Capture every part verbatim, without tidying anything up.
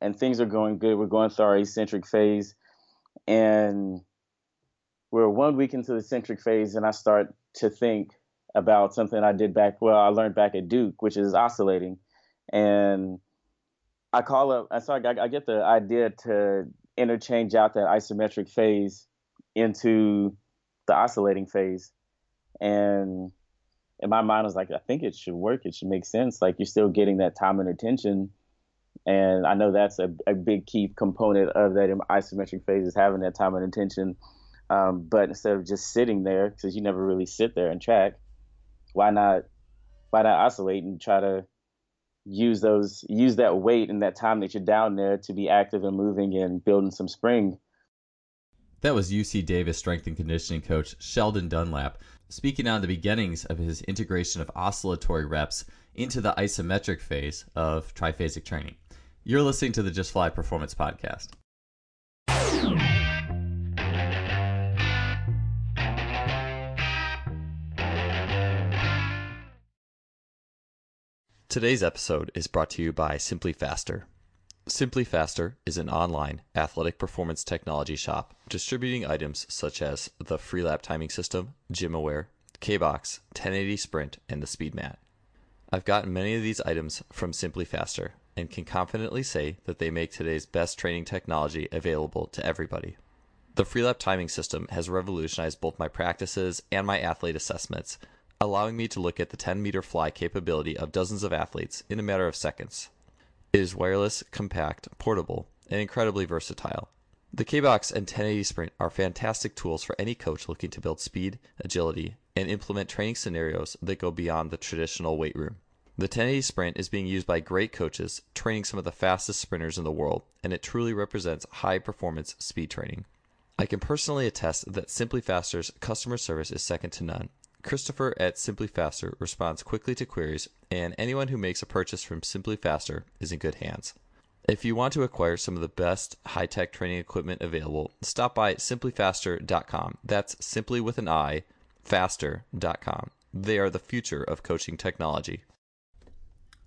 And things are going good. We're going through our eccentric phase. And we're one week into the eccentric phase, and I start to think about something I did back, well, I learned back at Duke, which is oscillating. And I call up, I, start, I get the idea to interchange out that isometric phase into the oscillating phase. And in my mind, I was like, I think it should work. It should make sense. Like, you're still getting that time and attention. And I know that's a, a big key component of that isometric phase is having that time and attention. Um, but instead of just sitting there, because you never really sit there and track, why not why not oscillate and try to use those use that weight and that time that you're down there to be active and moving and building some spring. That was U C Davis strength and conditioning coach Sheldon Dunlap speaking on the beginnings of his integration of oscillatory reps into the isometric phase of triphasic training. You're listening to the Just Fly Performance Podcast. Today's episode is brought to you by Simply Faster. Simply Faster is an online athletic performance technology shop distributing items such as the Freelap Timing System, Gym Aware, K-Box, ten eighty Sprint, and the SpeedMat. I've gotten many of these items from Simply Faster and can confidently say that they make today's best training technology available to everybody. The Freelap Timing System has revolutionized both my practices and my athlete assessments, allowing me to look at the ten-meter fly capability of dozens of athletes in a matter of seconds. It is wireless, compact, portable, and incredibly versatile. The K-Box and ten eighty Sprint are fantastic tools for any coach looking to build speed, agility, and implement training scenarios that go beyond the traditional weight room. The ten eighty Sprint is being used by great coaches training some of the fastest sprinters in the world, and it truly represents high-performance speed training. I can personally attest that Simply Faster's customer service is second to none. Christopher at Simply Faster responds quickly to queries, and anyone who makes a purchase from Simply Faster is in good hands. If you want to acquire some of the best high-tech training equipment available, stop by simply faster dot com. That's simply with an I, faster dot com. They are the future of coaching technology.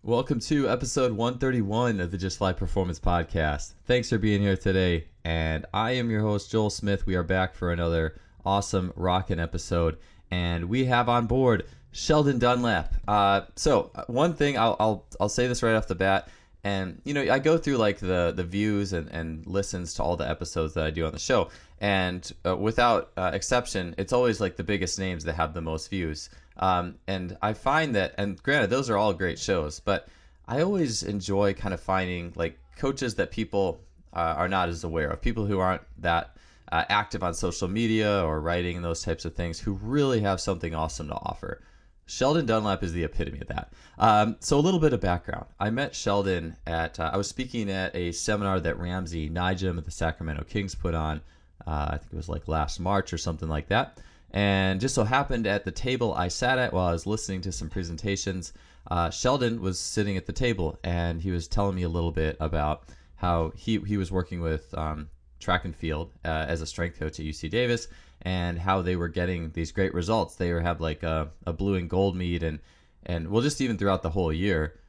Welcome to episode one thirty-one of the Just Fly Performance Podcast. Thanks for being here today, and I am your host, Joel Smith. We are back for another awesome, rockin' episode. And we have on board Sheldon Dunlap. Uh, so one thing I'll, I'll I'll say this right off the bat, and you know I go through like the the views and, and listens to all the episodes that I do on the show, and uh, without uh, exception, it's always like the biggest names that have the most views. Um, and I find that, and granted, those are all great shows, but I always enjoy kind of finding like coaches that people uh, are not as aware of, people who aren't that. Uh, active on social media or writing and those types of things, who really have something awesome to offer. Sheldon Dunlap is the epitome of that. Um, so a little bit of background. I met Sheldon at, uh, I was speaking at a seminar that Ramsey Nijem at the Sacramento Kings put on, uh, I think it was like last March or something like that, and just so happened at the table I sat at while I was listening to some presentations, uh, Sheldon was sitting at the table, and he was telling me a little bit about how he, he was working with um, track and field uh, as a strength coach at U C Davis, and how they were getting these great results. They were, have like a, a blue and gold meet, and and well, just even throughout the whole year,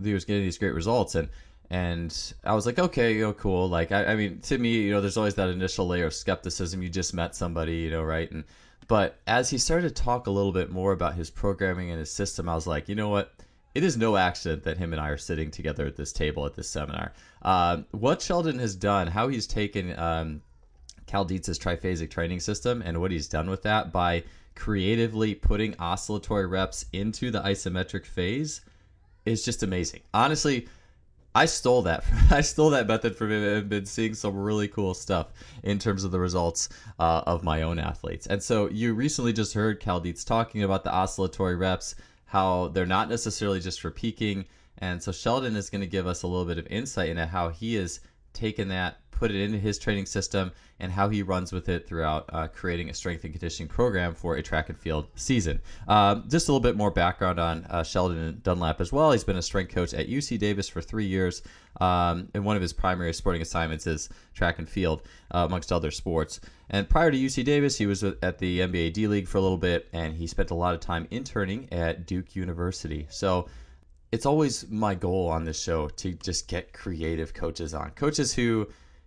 he was getting these great results. And and I was like, okay, you know, cool. Like, I, I mean, to me, you know, there's always that initial layer of skepticism. You just met somebody, you know, right? And but as he started to talk a little bit more about his programming and his system, I was like, you know what? It is no accident that him and I are sitting together at this table at this seminar. Uh, what Sheldon has done, how he's taken um, Cal Dietz's triphasic training system and what he's done with that by creatively putting oscillatory reps into the isometric phase is just amazing. Honestly, I stole that. I stole that method from him and have been seeing some really cool stuff in terms of the results uh, of my own athletes. And so you recently just heard Cal Dietz talking about the oscillatory reps, how they're not necessarily just for peaking. And so Sheldon is going to give us a little bit of insight into how he has taken that, put it into his training system, and how he runs with it throughout uh, creating a strength and conditioning program for a track and field season. Um, just a little bit more background on uh, Sheldon Dunlap as well. He's been a strength coach at U C Davis for three years, um, and one of his primary sporting assignments is track and field, uh, amongst other sports. And prior to U C Davis, he was at the N B A D-League for a little bit, and he spent a lot of time interning at Duke University. So it's always my goal on this show to just get creative coaches on. Coaches who,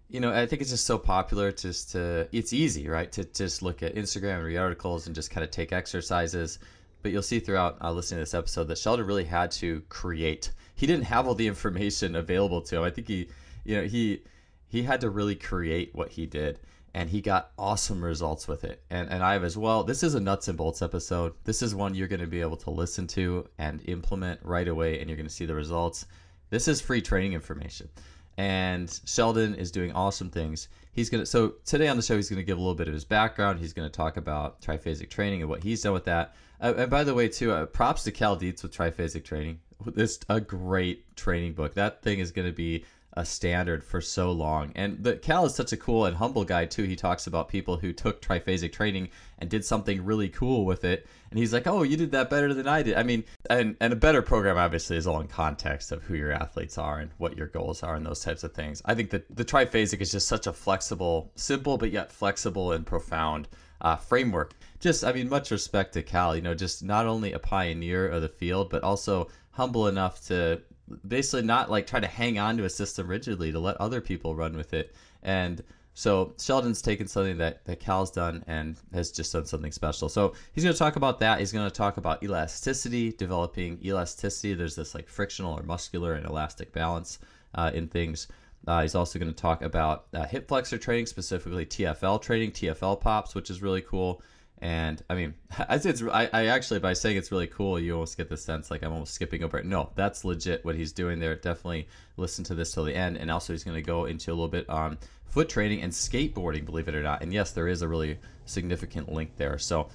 you know, I think it's just so popular just to, it's easy, right, to, to just look at Instagram and read articles and just kind of take exercises. But you'll see throughout uh, listening to this episode that Sheldon really had to create. He didn't have all the information available to him. I think he, you know, he he had to really create what he did, and he got awesome results with it. And and I have as well. This is a nuts and bolts episode. This is one you're going to be able to listen to and implement right away, and you're going to see the results. This is free training information, and Sheldon is doing awesome things. He's gonna so today on the show he's gonna give a little bit of his background. He's gonna talk about triphasic training and what he's done with that. Uh, and by the way, too, uh, props to Cal Dietz with Triphasic Training. It's a great training book. That thing is gonna be a standard for so long. And the, Cal is such a cool and humble guy too. He talks about people who took triphasic training and did something really cool with it. And he's like, "Oh, you did that better than I did." I mean, and, and a better program obviously is all in context of who your athletes are and what your goals are and those types of things. I think that the triphasic is just such a flexible, simple, but yet flexible and profound uh, framework. Just, I mean, much respect to Cal, you know, just not only a pioneer of the field, but also humble enough to basically not like try to hang on to a system rigidly, to let other people run with it. And so Sheldon's taken something that, that Cal's done and has just done something special. So he's going to talk about that. He's going to talk about elasticity, developing elasticity. There's this like frictional or muscular and elastic balance uh, in things. Uh, he's also going to talk about uh, hip flexor training, specifically T F L training, T F L pops, which is really cool. And I mean, I it's I, I actually, by saying it's really cool, you almost get the sense like I'm almost skipping over it. No, that's legit what he's doing there. Definitely listen to this till the end. And also he's going to go into a little bit on foot training and skateboarding, believe it or not. And yes, there is a really significant link there. So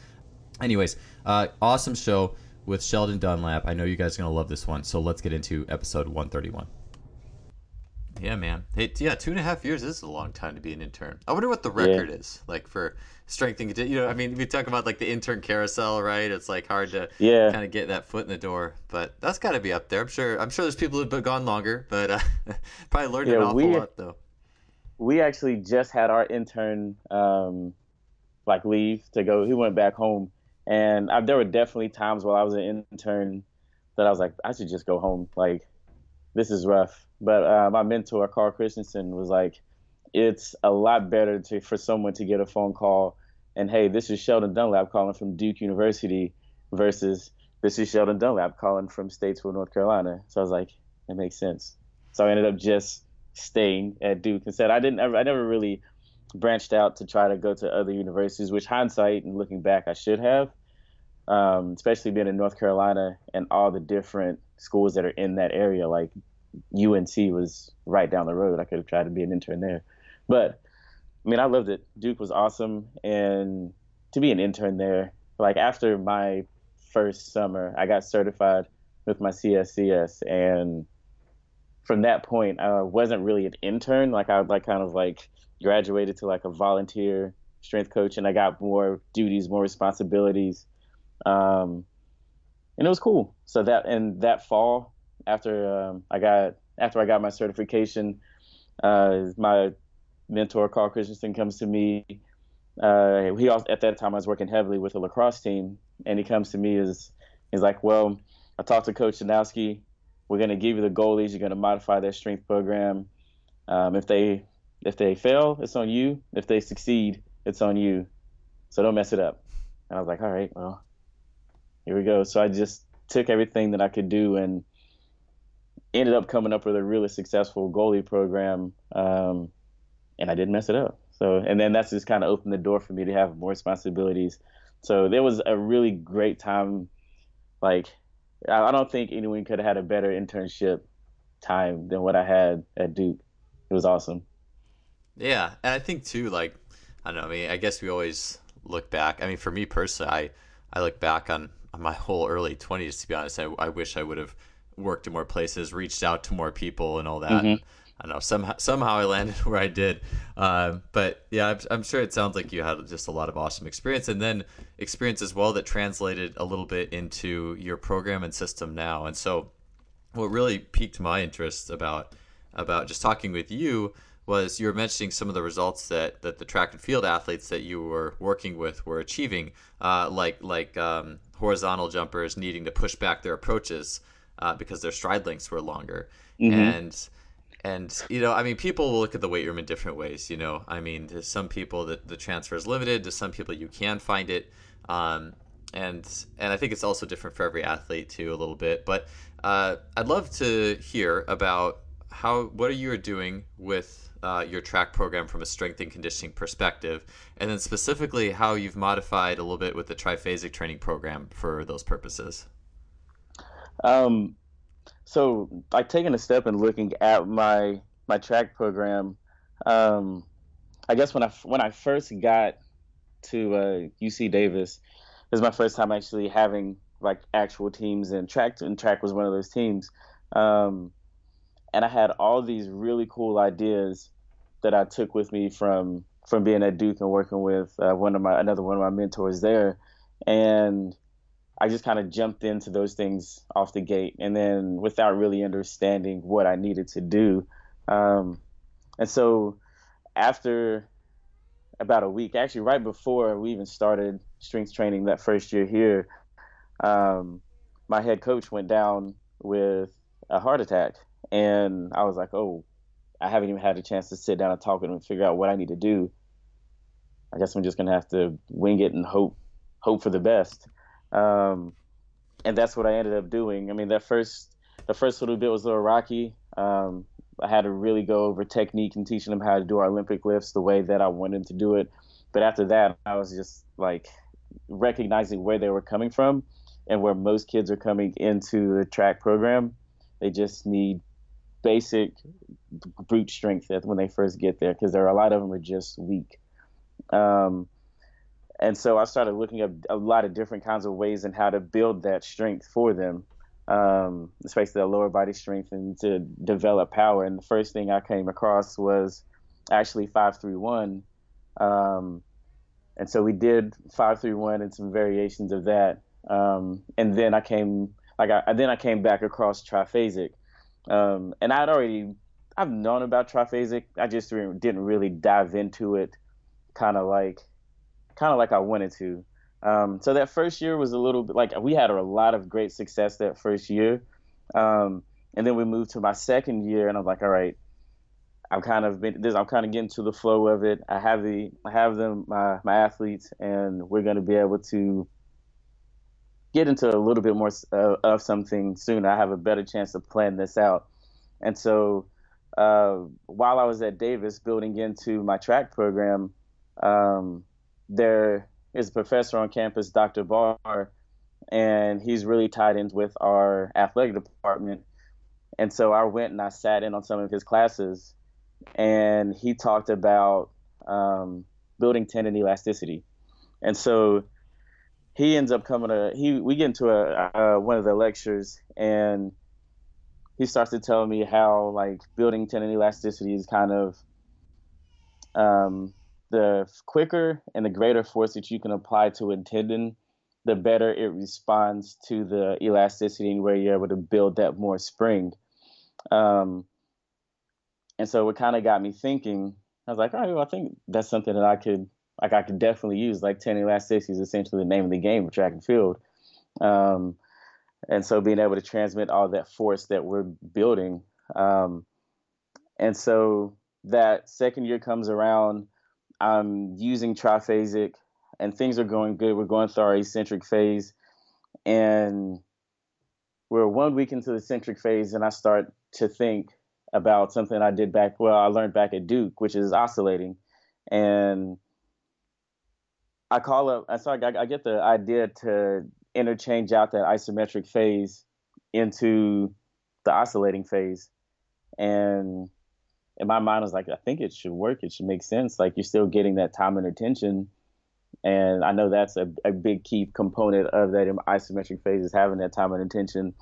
anyways, uh, awesome show with Sheldon Dunlap. I know you guys are going to love this one. So let's get into episode one thirty-one. Yeah, man. Hey, yeah, two and a half years is a long time to be an intern. I wonder what the record yeah. is, like, for strength and conditioning. You know, I mean, we talk about, like, the intern carousel, right? It's, like, hard to yeah. kind of get that foot in the door. But that's got to be up there. I'm sure I'm sure there's people who've gone longer, but uh, probably learned yeah, an awful we, lot, though. We actually just had our intern, um, like, leave to go. He went back home. And I, there were definitely times while I was an intern that I was like, I should just go home. Like, this is rough. But uh, my mentor, Carl Christensen, was like, it's a lot better to for someone to get a phone call and, hey, this is Sheldon Dunlap calling from Duke University versus this is Sheldon Dunlap calling from Statesville, North Carolina. So I was like, it makes sense. So I ended up just staying at Duke and said I didn't ever, I never really branched out to try to go to other universities, which hindsight and looking back, I should have, um, especially being in North Carolina and all the different schools that are in that area, like U N C was right down the road. I could have tried to be an intern there. But, I mean, I loved it. Duke was awesome. And to be an intern there, like after my first summer, I got certified with my C S C S. And from that point, I wasn't really an intern. Like I like kind of like graduated to like a volunteer strength coach, and I got more duties, more responsibilities. Um, and it was cool. So that and that fall, After um, I got after I got my certification, uh, my mentor Carl Christensen comes to me. Uh, he also, at that time I was working heavily with a lacrosse team, and he comes to me is he's like, "Well, I talked to Coach Janowski. We're gonna give you the goalies. You're gonna modify their strength program. Um, if they if they fail, it's on you. If they succeed, it's on you. So don't mess it up." And I was like, "All right, well, here we go." So I just took everything that I could do and ended up coming up with a really successful goalie program, um, and I didn't mess it up. So, and then that's just kind of opened the door for me to have more responsibilities. So there was a really great time. Like, I don't think anyone could have had a better internship time than what I had at Duke. It was awesome. Yeah, and I think too, like, I don't know, I mean, I guess we always look back. I mean, for me personally, I, I look back on, on my whole early twenties, to be honest. I, I wish I would have worked in more places, reached out to more people and all that. Mm-hmm. I don't know, somehow, somehow I landed where I did. Um, but yeah, I'm, I'm sure it sounds like you had just a lot of awesome experience, and then experience as well that translated a little bit into your program and system now. And so what really piqued my interest about about just talking with you was you were mentioning some of the results that, that the track and field athletes that you were working with were achieving, uh, like, like um, horizontal jumpers needing to push back their approaches. uh, because their stride lengths were longer. Mm-hmm. And, and, you know, I mean, people will look at the weight room in different ways. You know, I mean, to some people that the transfer is limited, to some people you can find it. Um, and, and I think it's also different for every athlete too, a little bit, but uh, I'd love to hear about how, what are you doing with uh, your track program from a strength and conditioning perspective, and then specifically how you've modified a little bit with the triphasic training program for those purposes. Um, so like taking a step and looking at my, my track program, um, I guess when I, when I first got to uh, U C Davis, it was my first time actually having like actual teams, and track and track was one of those teams. Um, And I had all these really cool ideas that I took with me from from being at Duke and working with uh, one of my another one of my mentors there. And I just kind of jumped into those things off the gate, and then without really understanding what I needed to do. Um, and so after about a week, actually right before we even started strength training that first year here, um, my head coach went down with a heart attack. And I was like, oh, I haven't even had a chance to sit down and talk with him and figure out what I need to do. I guess I'm just going to have to wing it and hope hope for the best. Um, and that's what I ended up doing. I mean, that first the first little bit was a little rocky. Um, I had to really go over technique and teaching him how to do our Olympic lifts the way that I wanted him to do it. But after that, I was just like recognizing where they were coming from and where most kids are coming into the track program. They just need basic brute strength when they first get there, because there are a lot of them are just weak. Um, and so I started looking up a lot of different kinds of ways and how to build that strength for them, um, especially the lower body strength and to develop power. And the first thing I came across was actually five three one. Um, and so we did five three one and some variations of that. Um, and then I came like I then I came back across triphasic. Um, and I'd already, I've known about triphasic. I just re- didn't really dive into it kind of like, kind of like I wanted to. Um, so that first year was a little bit like, we had a lot of great success that first year. Um, and then we moved to my second year and I'm like, all right, I'm kind of been this, I'm kind of getting to the flow of it. I have the, I have them, my, my athletes, and we're going to be able to get into a little bit more uh, of something soon. I have a better chance of planning this out. And so uh, while I was at Davis building into my track program, um, there is a professor on campus, Doctor Barr, and he's really tied in with our athletic department. And so I went and I sat in on some of his classes, and he talked about um, building tendon elasticity. And so he ends up coming to, he, we get into a, a, one of the lectures, and he starts to tell me how like building tendon elasticity is kind of um, the quicker and the greater force that you can apply to a tendon, the better it responds to the elasticity and where you're able to build that more spring. Um, and so it kind of got me thinking. I was like, all right, well, I think that's something that I could, Like I could definitely use. Like tendon elasticity is essentially the name of the game of track and field. Um, and so being able to transmit all that force that we're building. Um, and so that second year comes around, I'm using triphasic and things are going good. We're going through our eccentric phase, and we're one week into the eccentric phase, and I start to think about something I did back, well, I learned back at Duke, which is oscillating. And I call up, so I, I get the idea to interchange out that isometric phase into the oscillating phase. And in my mind, I was like, I think it should work. It should make sense. Like, you're still getting that time and attention. And I know that's a, a big key component of that isometric phase is having that time and attention.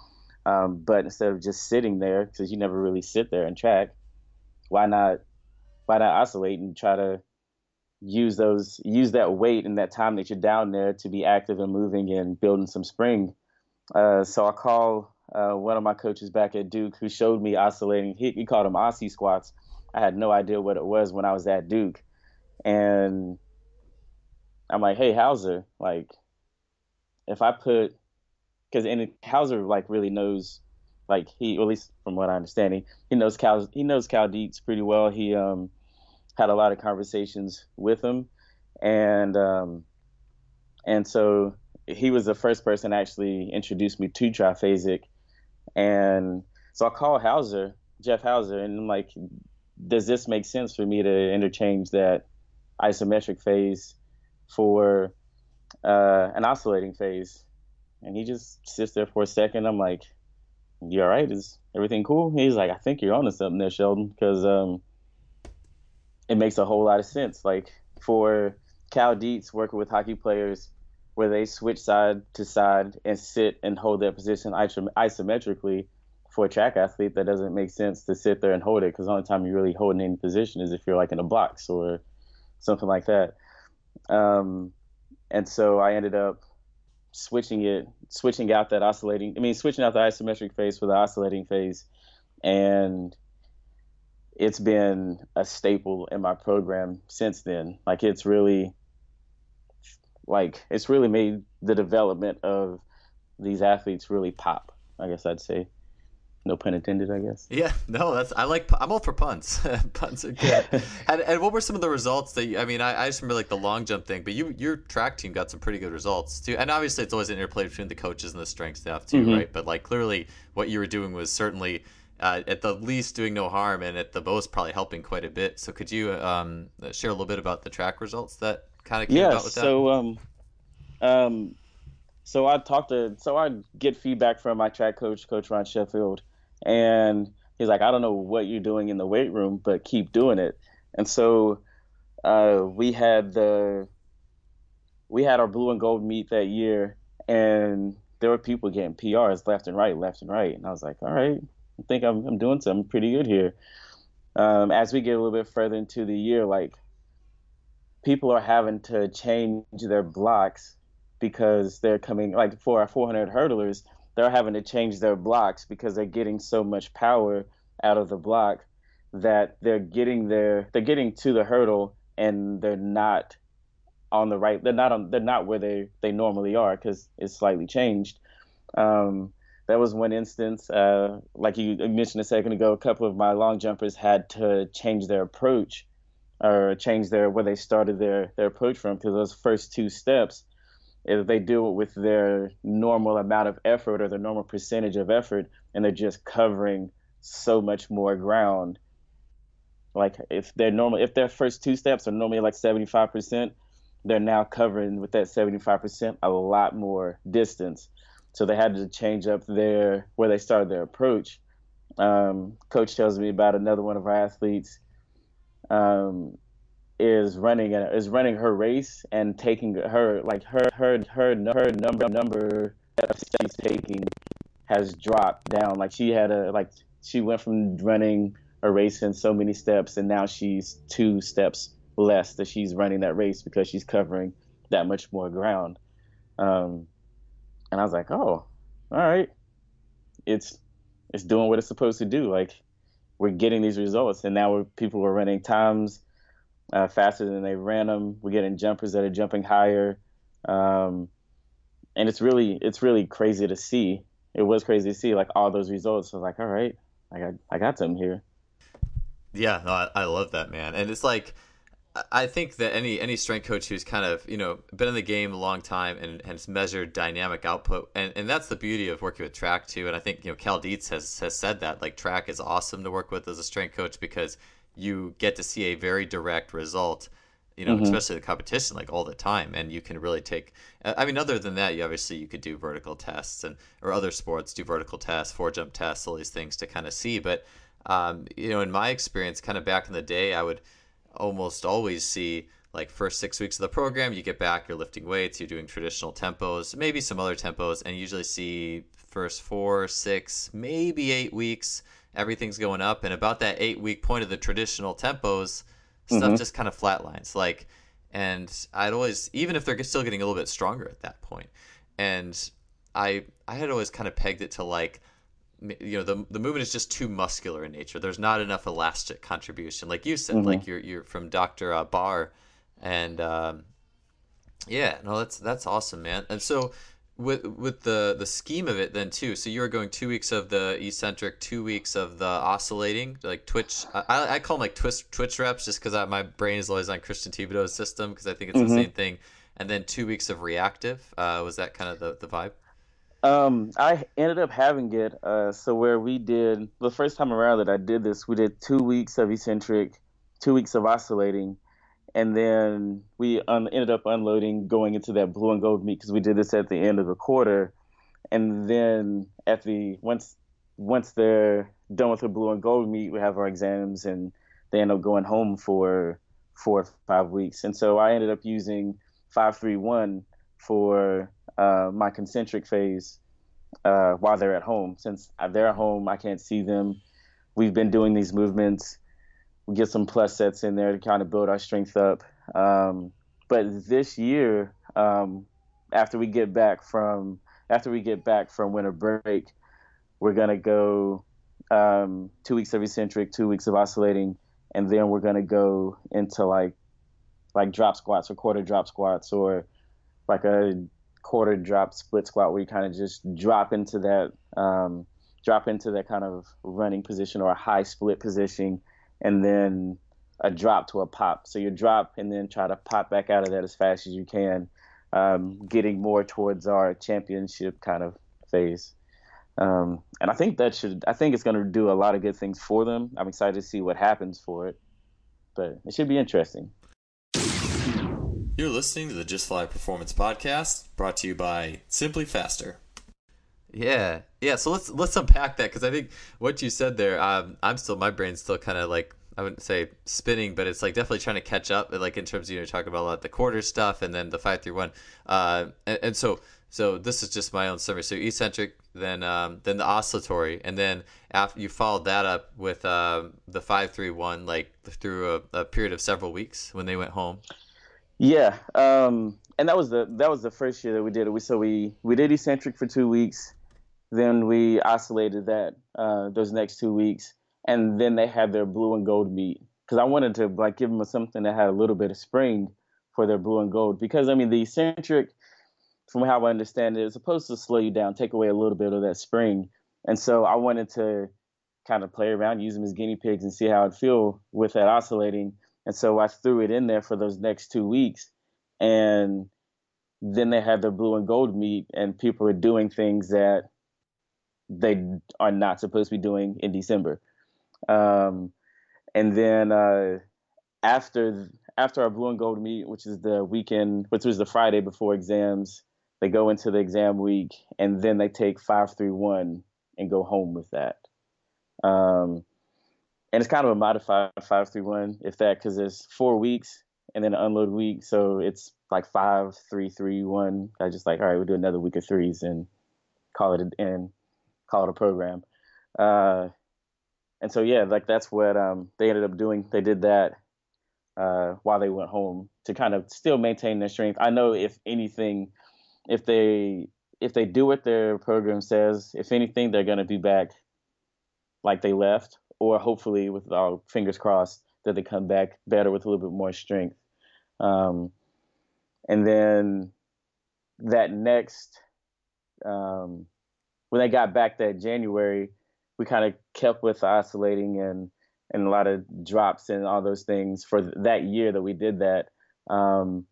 Um, but instead of just sitting there, because you never really sit there and track, why not, why not oscillate and try to use those, use that weight and that time that you're down there to be active and moving and building some spring. Uh, so I call uh, one of my coaches back at Duke who showed me oscillating. He, he called them Aussie squats. I had no idea what it was when I was at Duke. And I'm like, hey, Hauser, like if I put, because Hauser like really knows like he, or at least from what I understand, he, he knows Cal, he knows Cal Dietz pretty well. He um, had a lot of conversations with him, and um, and so he was the first person that actually introduced me to Triphasic. And so I called Hauser, Jeff Hauser, and I'm like, does this make sense for me to interchange that isometric phase for uh, an oscillating phase? And he just sits there for a second. I'm like, you all right? Is everything cool? He's like, I think you're onto something there, Sheldon, because um, it makes a whole lot of sense. Like for Cal Dietz working with hockey players where they switch side to side and sit and hold their position isom- isometrically, for a track athlete, that doesn't make sense to sit there and hold it, because the only time you're really holding any position is if you're like in a box or something like that. Um, and so I ended up switching it, switching out that oscillating, I mean, switching out the isometric phase for the oscillating phase. And it's been a staple in my program since then. Like it's really, like it's really made the development of these athletes really pop, I guess I'd say. No pun intended, I guess. Yeah, no, that's I like. I'm all for puns. Puns are good. and, and what were some of the results that you, I mean? I, I just remember like the long jump thing, but you your track team got some pretty good results too. And obviously, it's always an interplay between the coaches and the strength staff too, mm-hmm. right? But like clearly, what you were doing was certainly uh, at the least doing no harm, and at the most probably helping quite a bit. So could you um, share a little bit about the track results that kind of came yeah, about with that? Yeah. So um, um, so I talked to so I get feedback from my track coach, Coach Ron Sheffield. And he's like, I don't know what you're doing in the weight room, but keep doing it. And so uh, we had the we had our blue and gold meet that year, and there were people getting P Rs left and right, left and right. And I was like, all right, I think I'm I'm doing something pretty good here. Um, as we get a little bit further into the year, like people are having to change their blocks because they're coming like for our four hundred hurdlers. They're having to change their blocks because they're getting so much power out of the block that they're getting their they're getting to the hurdle and they're not on the right. They're not on. They're not where they, they normally are because it's slightly changed. Um, that was one instance. Uh, like you mentioned a second ago, a couple of my long jumpers had to change their approach or change their where they started their their approach from, because those first two steps, if they do it with their normal amount of effort or their normal percentage of effort, and they're just covering so much more ground. Like if they're normal, if their first two steps are normally like seventy-five percent, they're now covering with that seventy-five percent a lot more distance. So they had to change up their where they started their approach. Um, coach tells me about another one of our athletes. Um, is running is running her race and taking her like her her her her number number of steps taking has dropped down. Like she had a like she went from running a race in so many steps, and now she's two steps less that she's running that race because she's covering that much more ground. Um, and I was like, oh, all right, it's it's doing what it's supposed to do. Like we're getting these results, and now we're, people are running times Uh, faster than they ran them. We're getting jumpers that are jumping higher, um, and it's really it's really crazy to see. It was crazy to see like all those results. I was like, all right, I got I got something here. Yeah, no, I, I love that, man. And it's like I think that any any strength coach who's kind of you know been in the game a long time and has measured dynamic output, and, and that's the beauty of working with track too. And I think you know Cal Dietz has has said that like track is awesome to work with as a strength coach because you get to see a very direct result, you know, mm-hmm. especially the competition, like all the time. And you can really take, I mean, other than that, you obviously, you could do vertical tests and, or other sports, do vertical tests, four jump tests, all these things to kind of see. But, um, you know, in my experience, kind of back in the day, I would almost always see like first six weeks of the program, you get back, you're lifting weights, you're doing traditional tempos, maybe some other tempos, and usually see first four, six, maybe eight weeks, everything's going up, and about that eight week point of the traditional tempos, stuff mm-hmm. just kind of flatlines. Like, and I'd always, even if they're still getting a little bit stronger at that point, and I, I had always kind of pegged it to like, you know, the the movement is just too muscular in nature. There's not enough elastic contribution, like you said, mm-hmm. like you're you're from Doctor Barr, and um, yeah, no, that's that's awesome, man. And so with with the the scheme of it then too, so you're going two weeks of the eccentric, two weeks of the oscillating, like twitch. I, I call them like twist twitch reps just because my brain is always on Christian Thibodeau's system because I think it's mm-hmm. the same thing. And then two weeks of reactive. Uh, was that kind of the, the vibe? Um, I ended up having it. Uh, so where we did the first time around that I did this, we did two weeks of eccentric, two weeks of oscillating. And then we un- ended up unloading going into that blue and gold meet because we did this at the end of the quarter. And then at the once once they're done with the blue and gold meet, we have our exams and they end up going home for four or five weeks. And so I ended up using five three one for uh, my concentric phase uh, while they're at home. Since they're at home, I can't see them. We've been doing these movements. We get some plus sets in there to kind of build our strength up. Um, but this year, um, after we get back from after we get back from winter break, we're gonna go um, two weeks of eccentric, two weeks of oscillating, and then we're gonna go into like like drop squats or quarter drop squats or like a quarter drop split squat where you kind of just drop into that um, drop into that kind of running position or a high split position. And then a drop to a pop. So you drop and then try to pop back out of that as fast as you can, um, getting more towards our championship kind of phase. Um, and I think that should, I think it's going to do a lot of good things for them. I'm excited to see what happens for it, but it should be interesting. You're listening to the Just Fly Performance Podcast, brought to you by Simply Faster. Yeah, yeah. So let's let's unpack that because I think what you said there, um, I'm still my brain's still kind of like I wouldn't say spinning, but it's like definitely trying to catch up. Like in terms of you know talking about a lot of the quarter stuff and then the five through one, uh, and, and so so this is just my own summary. So eccentric, then um, then the oscillatory, and then after you followed that up with uh, the five three one like through a, a period of several weeks when they went home. Yeah, um, and that was the that was the first year that we did it. We so we we did eccentric for two weeks. Then we oscillated that uh, those next two weeks, and then they had their blue and gold meet because I wanted to like give them something that had a little bit of spring for their blue and gold because I mean the eccentric, from how I understand it, is supposed to slow you down, take away a little bit of that spring, and so I wanted to kind of play around, use them as guinea pigs, and see how it feel with that oscillating, and so I threw it in there for those next two weeks, and then they had their blue and gold meet, and people were doing things that they are not supposed to be doing in December. Um, and then uh, after after our blue and gold meet, which is the weekend, which was the Friday before exams, they go into the exam week, and then they take five three one and go home with that. Um, and it's kind of a modified five three one, if that, because it's four weeks and then an unload week. So it's like five three three one. I just like, all right, we'll do another week of threes and call it an end. Call it a program. Uh, and so, yeah, like that's what um, they ended up doing. They did that uh, while they went home to kind of still maintain their strength. I know if anything, if they if they do what their program says, if anything, they're going to be back like they left, or hopefully with all fingers crossed that they come back better with a little bit more strength. Um, and then that next um, – when they got back that January, we kind of kept with oscillating and, and a lot of drops and all those things for that year that we did that. Um,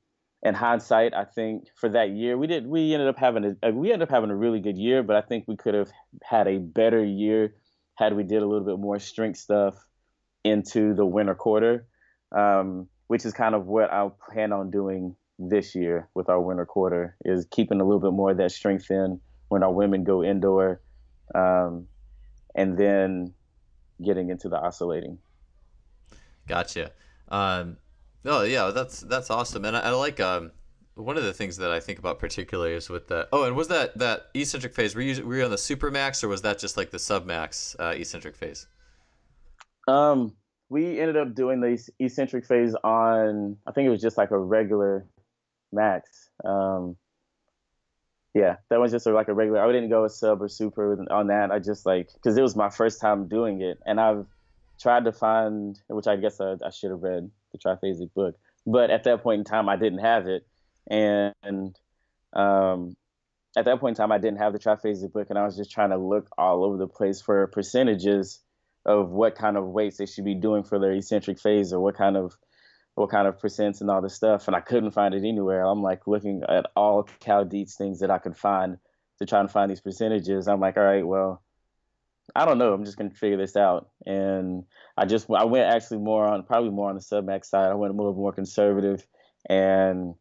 in hindsight, I think for that year we did we ended up having a we ended up having a really good year, but I think we could have had a better year had we did a little bit more strength stuff into the winter quarter, um, which is kind of what I plan on doing this year with our winter quarter is keeping a little bit more of that strength in when our women go indoor, um, and then getting into the oscillating. Gotcha. Um, oh yeah, that's, that's awesome. And I, I like, um, one of the things that I think about particularly is with that. Oh, and was that, that eccentric phase, were you, were you on the supermax or was that just like the submax, uh, eccentric phase? Um, we ended up doing the eccentric phase on, I think it was just like a regular max. Um, Yeah, that was just like a regular. I didn't go a sub or super on that. I just like because it was my first time doing it, and I've tried to find, which I guess I, I should have read the Triphasic book, but at that point in time I didn't have it, and um, at that point in time, I didn't have the Triphasic book, and I was just trying to look all over the place for percentages of what kind of weights they should be doing for their eccentric phase, or what kind of what kind of percents and all this stuff. And I couldn't find it anywhere. I'm like looking at all Cal Dietz things that I could find to try and find these percentages. I'm like, all right, well, I don't know. I'm just going to figure this out. And I just, I went actually more on, probably more on the submax side. I went a little more conservative, and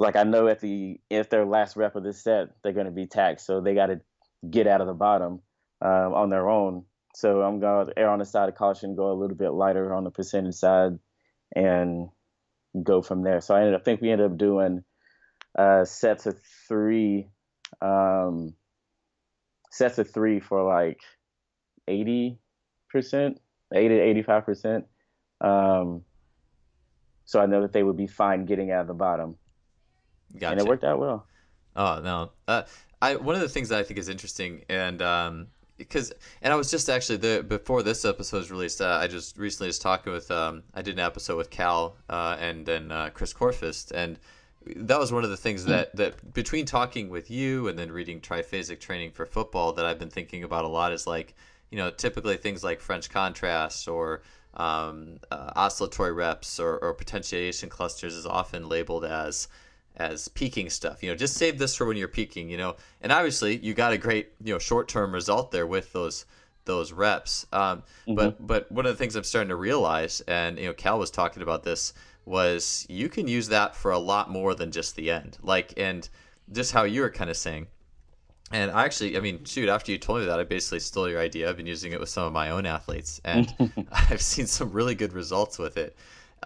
like, I know at the, if their last rep of this set, they're going to be taxed. So they got to get out of the bottom um, on their own. So I'm going to err on the side of caution, go a little bit lighter on the percentage side, and go from there. So I ended up, I think we ended up doing uh, sets of three, um, sets of three for like eighty percent, eighty to eighty-five percent. Um, so I know that they would be fine getting out of the bottom. Gotcha. And it worked out well. Oh, no. Uh, I, one of the things that I think is interesting, and um, because, and I was just actually the before this episode was released, uh, I just recently was talking with, um, I did an episode with Cal uh, and then uh, Chris Korfist, and that was one of the things that, that between talking with you and then reading Triphasic Training for Football that I've been thinking about a lot is like, you know, typically things like French contrasts or um, uh, oscillatory reps or, or potentiation clusters is often labeled as as peaking stuff, you know, just save this for when you're peaking, you know, and obviously you got a great, you know, short-term result there with those, those reps. Um, mm-hmm. but, but one of the things I'm starting to realize, and, you know, Cal was talking about this, was you can use that for a lot more than just the end. Like, and just how you were kind of saying, and I actually, I mean, shoot, after you told me that, I basically stole your idea. I've been using it with some of my own athletes, and I've seen some really good results with it.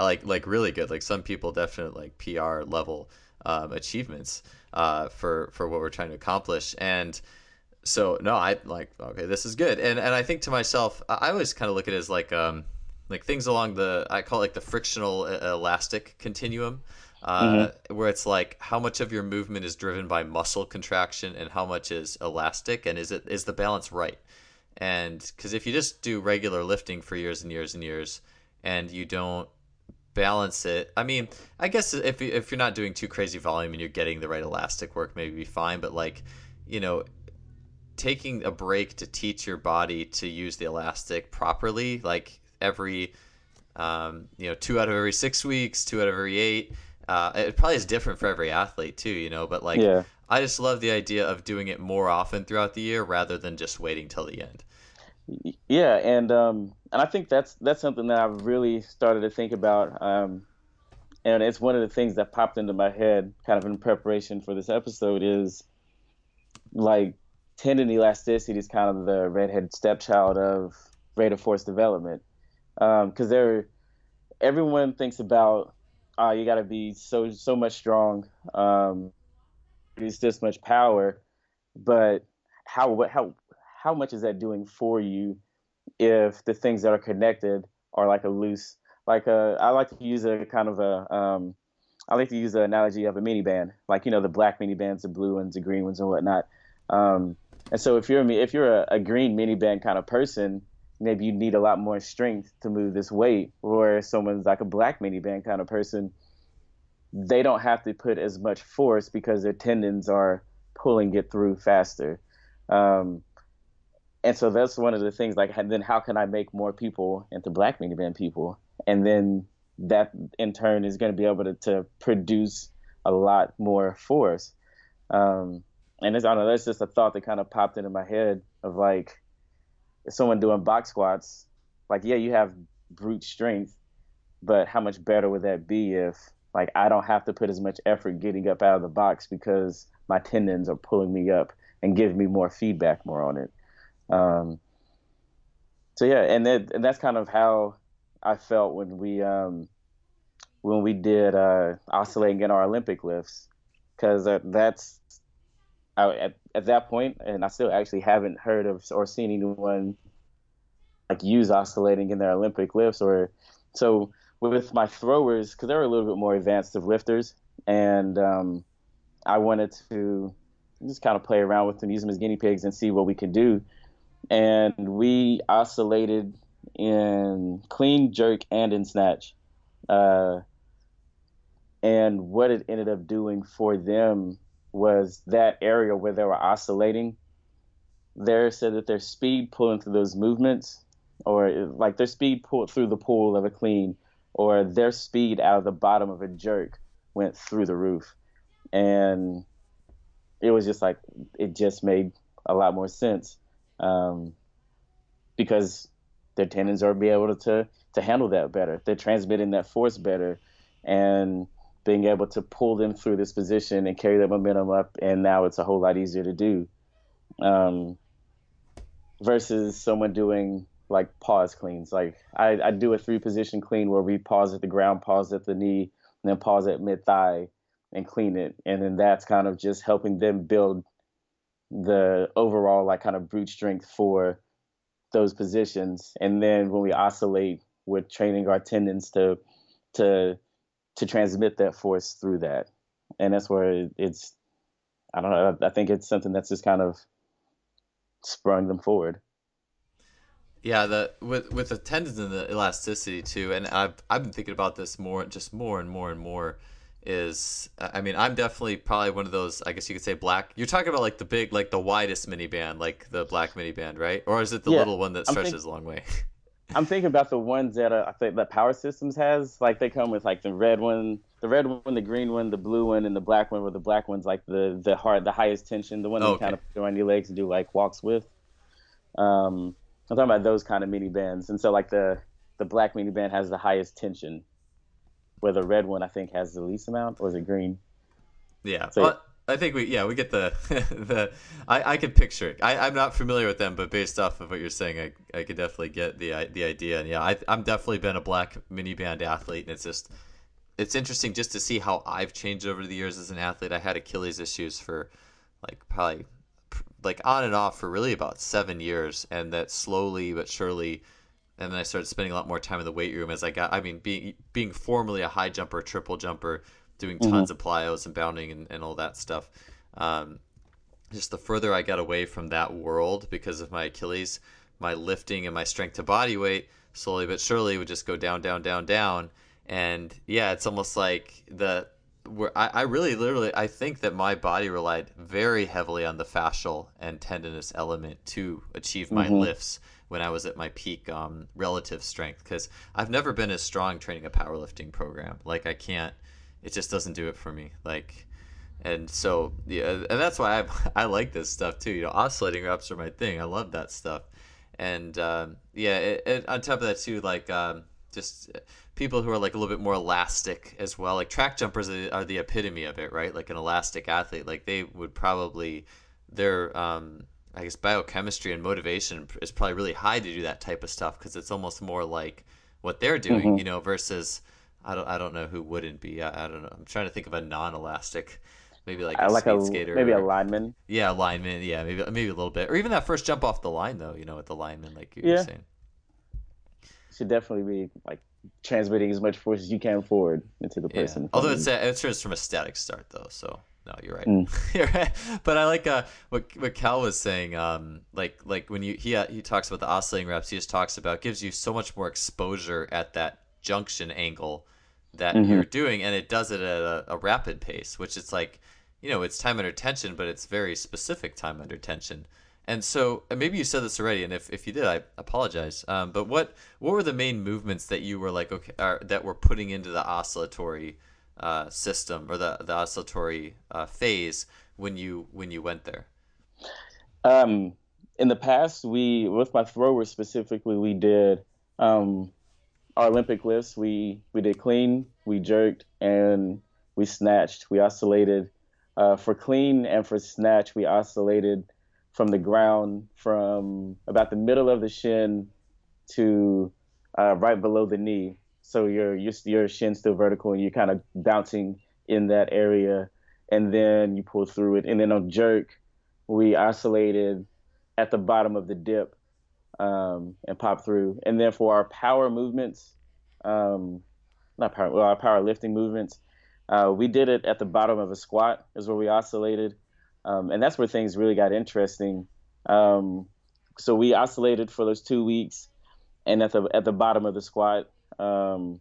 Like, like really good, like some people definitely like P R level Um, achievements uh, for for what we're trying to accomplish. And so no, I like, okay, this is good. And and I think to myself, I always kind of look at it as like um like things along the, I call it like the frictional elastic continuum, uh, mm-hmm. where it's like how much of your movement is driven by muscle contraction and how much is elastic, and is it is the balance right? And because if you just do regular lifting for years and years and years and you don't balance it, I mean, I guess if if you're not doing too crazy volume and you're getting the right elastic work, maybe be fine. But like, you know, taking a break to teach your body to use the elastic properly, like every um you know two out of every six weeks, two out of every eight, uh it probably is different for every athlete too, you know, but like, yeah. I just love the idea of doing it more often throughout the year rather than just waiting till the end. Yeah, and um and I think that's that's something that I've really started to think about, um and it's one of the things that popped into my head kind of in preparation for this episode is like tendon elasticity is kind of the redheaded stepchild of rate of force development, um because there everyone thinks about, oh, you got to be so so much strong, um use this much power, but how what how how much is that doing for you if the things that are connected are like a loose, like a, I like to use a kind of a, um, I like to use the analogy of a mini band, like, you know, the black mini bands, the blue ones, the green ones and whatnot. Um, and so if you're, if you're a, a green mini band kind of person, maybe you need a lot more strength to move this weight, or if someone's like a black mini band kind of person, they don't have to put as much force because their tendons are pulling it through faster. Um, And so that's one of the things, like, then how can I make more people into black mini band people? And then that, in turn, is going to be able to, to produce a lot more force. Um, and it's, I don't know, that's just a thought that kind of popped into my head of, like, someone doing box squats, like, yeah, you have brute strength, but how much better would that be if, like, I don't have to put as much effort getting up out of the box because my tendons are pulling me up and give me more feedback more on it. Um, so yeah, and, that, and that's kind of how I felt when we, um, when we did, uh, oscillating in our Olympic lifts, cause uh, that's, I, at, at that point, and I still actually haven't heard of or seen anyone like use oscillating in their Olympic lifts, or, so with my throwers, cause they were a little bit more advanced of lifters. And, um, I wanted to just kind of play around with them, use them as guinea pigs and see what we could do. And we oscillated in clean, jerk, and in snatch. Uh, and what it ended up doing for them was that area where they were oscillating there said that their speed pulling through those movements, or like their speed pulled through the pool of a clean, or their speed out of the bottom of a jerk went through the roof. And it was just like, it just made a lot more sense um, because their tendons are being able to, to handle that better. They're transmitting that force better and being able to pull them through this position and carry that momentum up. And now it's a whole lot easier to do um, versus someone doing like pause cleans. Like I, I do a three position clean where we pause at the ground, pause at the knee, and then pause at mid thigh and clean it. And then that's kind of just helping them build the overall like kind of brute strength for those positions. And then when we oscillate, we're training our tendons to, to, to transmit that force through that. And that's where it's, I don't know, I think it's something that's just kind of sprung them forward. Yeah, the with with the tendons and the elasticity too, and I've I've been thinking about this more, just more and more and more, is, I mean, I'm definitely probably one of those, I guess you could say black, you're talking about like the big, like the widest miniband, like the black miniband, right? Or is it the yeah, little one that stretches think- a long way? I'm thinking about the ones that uh, I think that Power Systems has. Like they come with like the red one, the red one, the green one, the blue one, and the black one. Where the black one's like the the hard, the highest tension, the one that oh, okay. kind of put around your legs and do like walks with. Um, I'm talking about those kind of mini bands, and so like the the black mini band has the highest tension, where the red one I think has the least amount, or is it green? Yeah. So, well, I think we yeah we get the the I, I can picture it. I, I'm not familiar with them, but based off of what you're saying, I I could definitely get the the idea. And yeah, I I'm definitely been a black miniband athlete, and it's just it's interesting just to see how I've changed over the years as an athlete. I had Achilles issues for like probably like on and off for really about seven years, and that slowly but surely. And then I started spending a lot more time in the weight room as I got. I mean, being being formerly a high jumper, triple jumper, doing tons mm-hmm. of plyos and bounding and, and all that stuff. Um, just the further I got away from that world because of my Achilles, my lifting and my strength to body weight slowly but surely would just go down, down, down, down. And yeah, it's almost like the where I, I really literally I think that my body relied very heavily on the fascial and tendinous element to achieve my mm-hmm. lifts when I was at my peak um, relative strength, because I've never been as strong training a powerlifting program. Like I can't. It just doesn't do it for me. Like, and so, yeah, and that's why I I like this stuff too. You know, oscillating reps are my thing. I love that stuff. And, um, yeah, it, it, on top of that too, like, um, just people who are like a little bit more elastic as well. Like track jumpers are the epitome of it, right? Like an elastic athlete, like they would probably, their, um, I guess biochemistry and motivation is probably really high to do that type of stuff. 'Cause it's almost more like what they're doing, mm-hmm. you know, versus, I don't. I don't know who wouldn't be. I, I don't know. I'm trying to think of a non-elastic, maybe like a like speed a, skater, maybe or, a lineman. Yeah, a lineman. Yeah, maybe maybe a little bit, or even that first jump off the line, though. You know, with the lineman, like you yeah. were saying, should definitely be like transmitting as much force as you can forward into the person. Yeah. Although it's a, it's from a static start, though. So no, you're right. Mm. You're right. But I like uh, what what Cal was saying. Um, like like when you he he talks about the oscillating reps, he just talks about gives you so much more exposure at that junction angle that mm-hmm. you're doing, and it does it at a, a rapid pace, which it's like, you know, it's time under tension, but it's very specific time under tension. And so, and maybe you said this already, and if, if you did, I apologize. Um, but what what were the main movements that you were like, okay, or that were putting into the oscillatory uh, system or the the oscillatory uh, phase when you when you went there? Um, in the past, we with my throwers specifically, we did. Um, Our Olympic lifts, we, we did clean, we jerked, and we snatched. We oscillated uh, for clean and for snatch. We oscillated from the ground from about the middle of the shin to uh, right below the knee. So your your your shin's still vertical, and you're kind of bouncing in that area, and then you pull through it. And then on jerk, we oscillated at the bottom of the dip. Um, and pop through. And then for our power movements, um, not power, well, our power lifting movements, uh, we did it at the bottom of a squat is where we oscillated. Um, and that's where things really got interesting. Um, so we oscillated for those two weeks and at the, at the bottom of the squat. Um,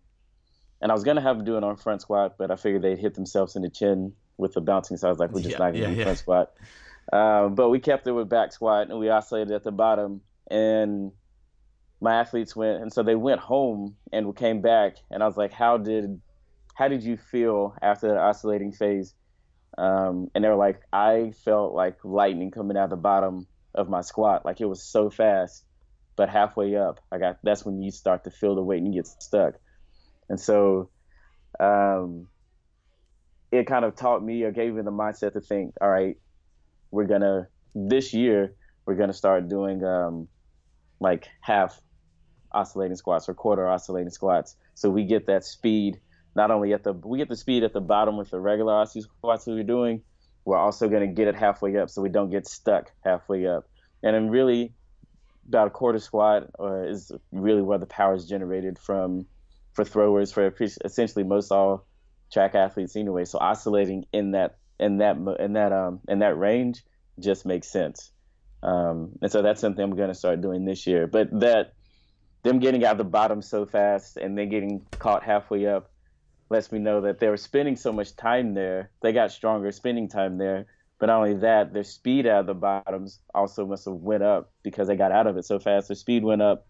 and I was going to have them do it on front squat, but I figured they'd hit themselves in the chin with the bouncing, so I was like, we're just yeah, not going to yeah, do yeah. front squat. Uh, but we kept it with back squat, and we oscillated at the bottom, and my athletes went, and so they went home and came back, and I was like, how did how did you feel after the oscillating phase? Um, and they were like, I felt like lightning coming out the bottom of my squat, like it was so fast, but halfway up, I got that's when you start to feel the weight and you get stuck. And so um, it kind of taught me or gave me the mindset to think, all right, we're going to this year, we're going to start doing um, like half oscillating squats or quarter oscillating squats. So we get that speed, not only at the, we get the speed at the bottom with the regular oscillating squats we were doing. We're also going to get it halfway up so we don't get stuck halfway up. And then really about a quarter squat or is really where the power is generated from for throwers, for essentially most all track athletes anyway. So oscillating in that in that in that um in that range just makes sense. Um, and so that's something I'm going to start doing this year. But that them getting out the bottom so fast and then getting caught halfway up lets me know that they were spending so much time there. They got stronger spending time there. But not only that, their speed out of the bottoms also must have went up because they got out of it so fast. Their speed went up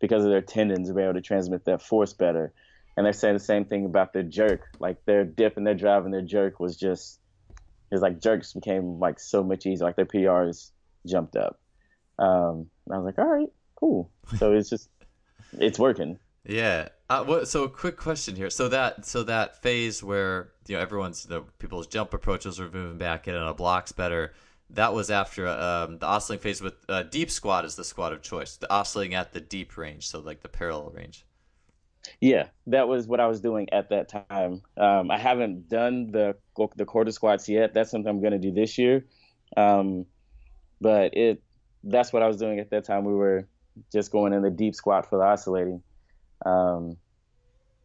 because of their tendons were able to transmit that force better. And they're saying the same thing about their jerk. Like their dip and their drive and their jerk was just, it's like jerks became like so much easier. Like their P Rs jumped up. Um, and I was like, all right, cool. So it's just, it's working. Yeah. Uh, what, so quick question here. So that so that phase where you know everyone's the people's jump approaches were moving back in and a blocks better. That was after um, the oscillating phase with uh, deep squat is the squat of choice. The oscillating at the deep range, so like the parallel range. Yeah, that was what I was doing at that time. Um, I haven't done the the quarter squats yet. That's something I'm going to do this year. Um, but it that's what I was doing at that time. We were just going in the deep squat for the oscillating. Um,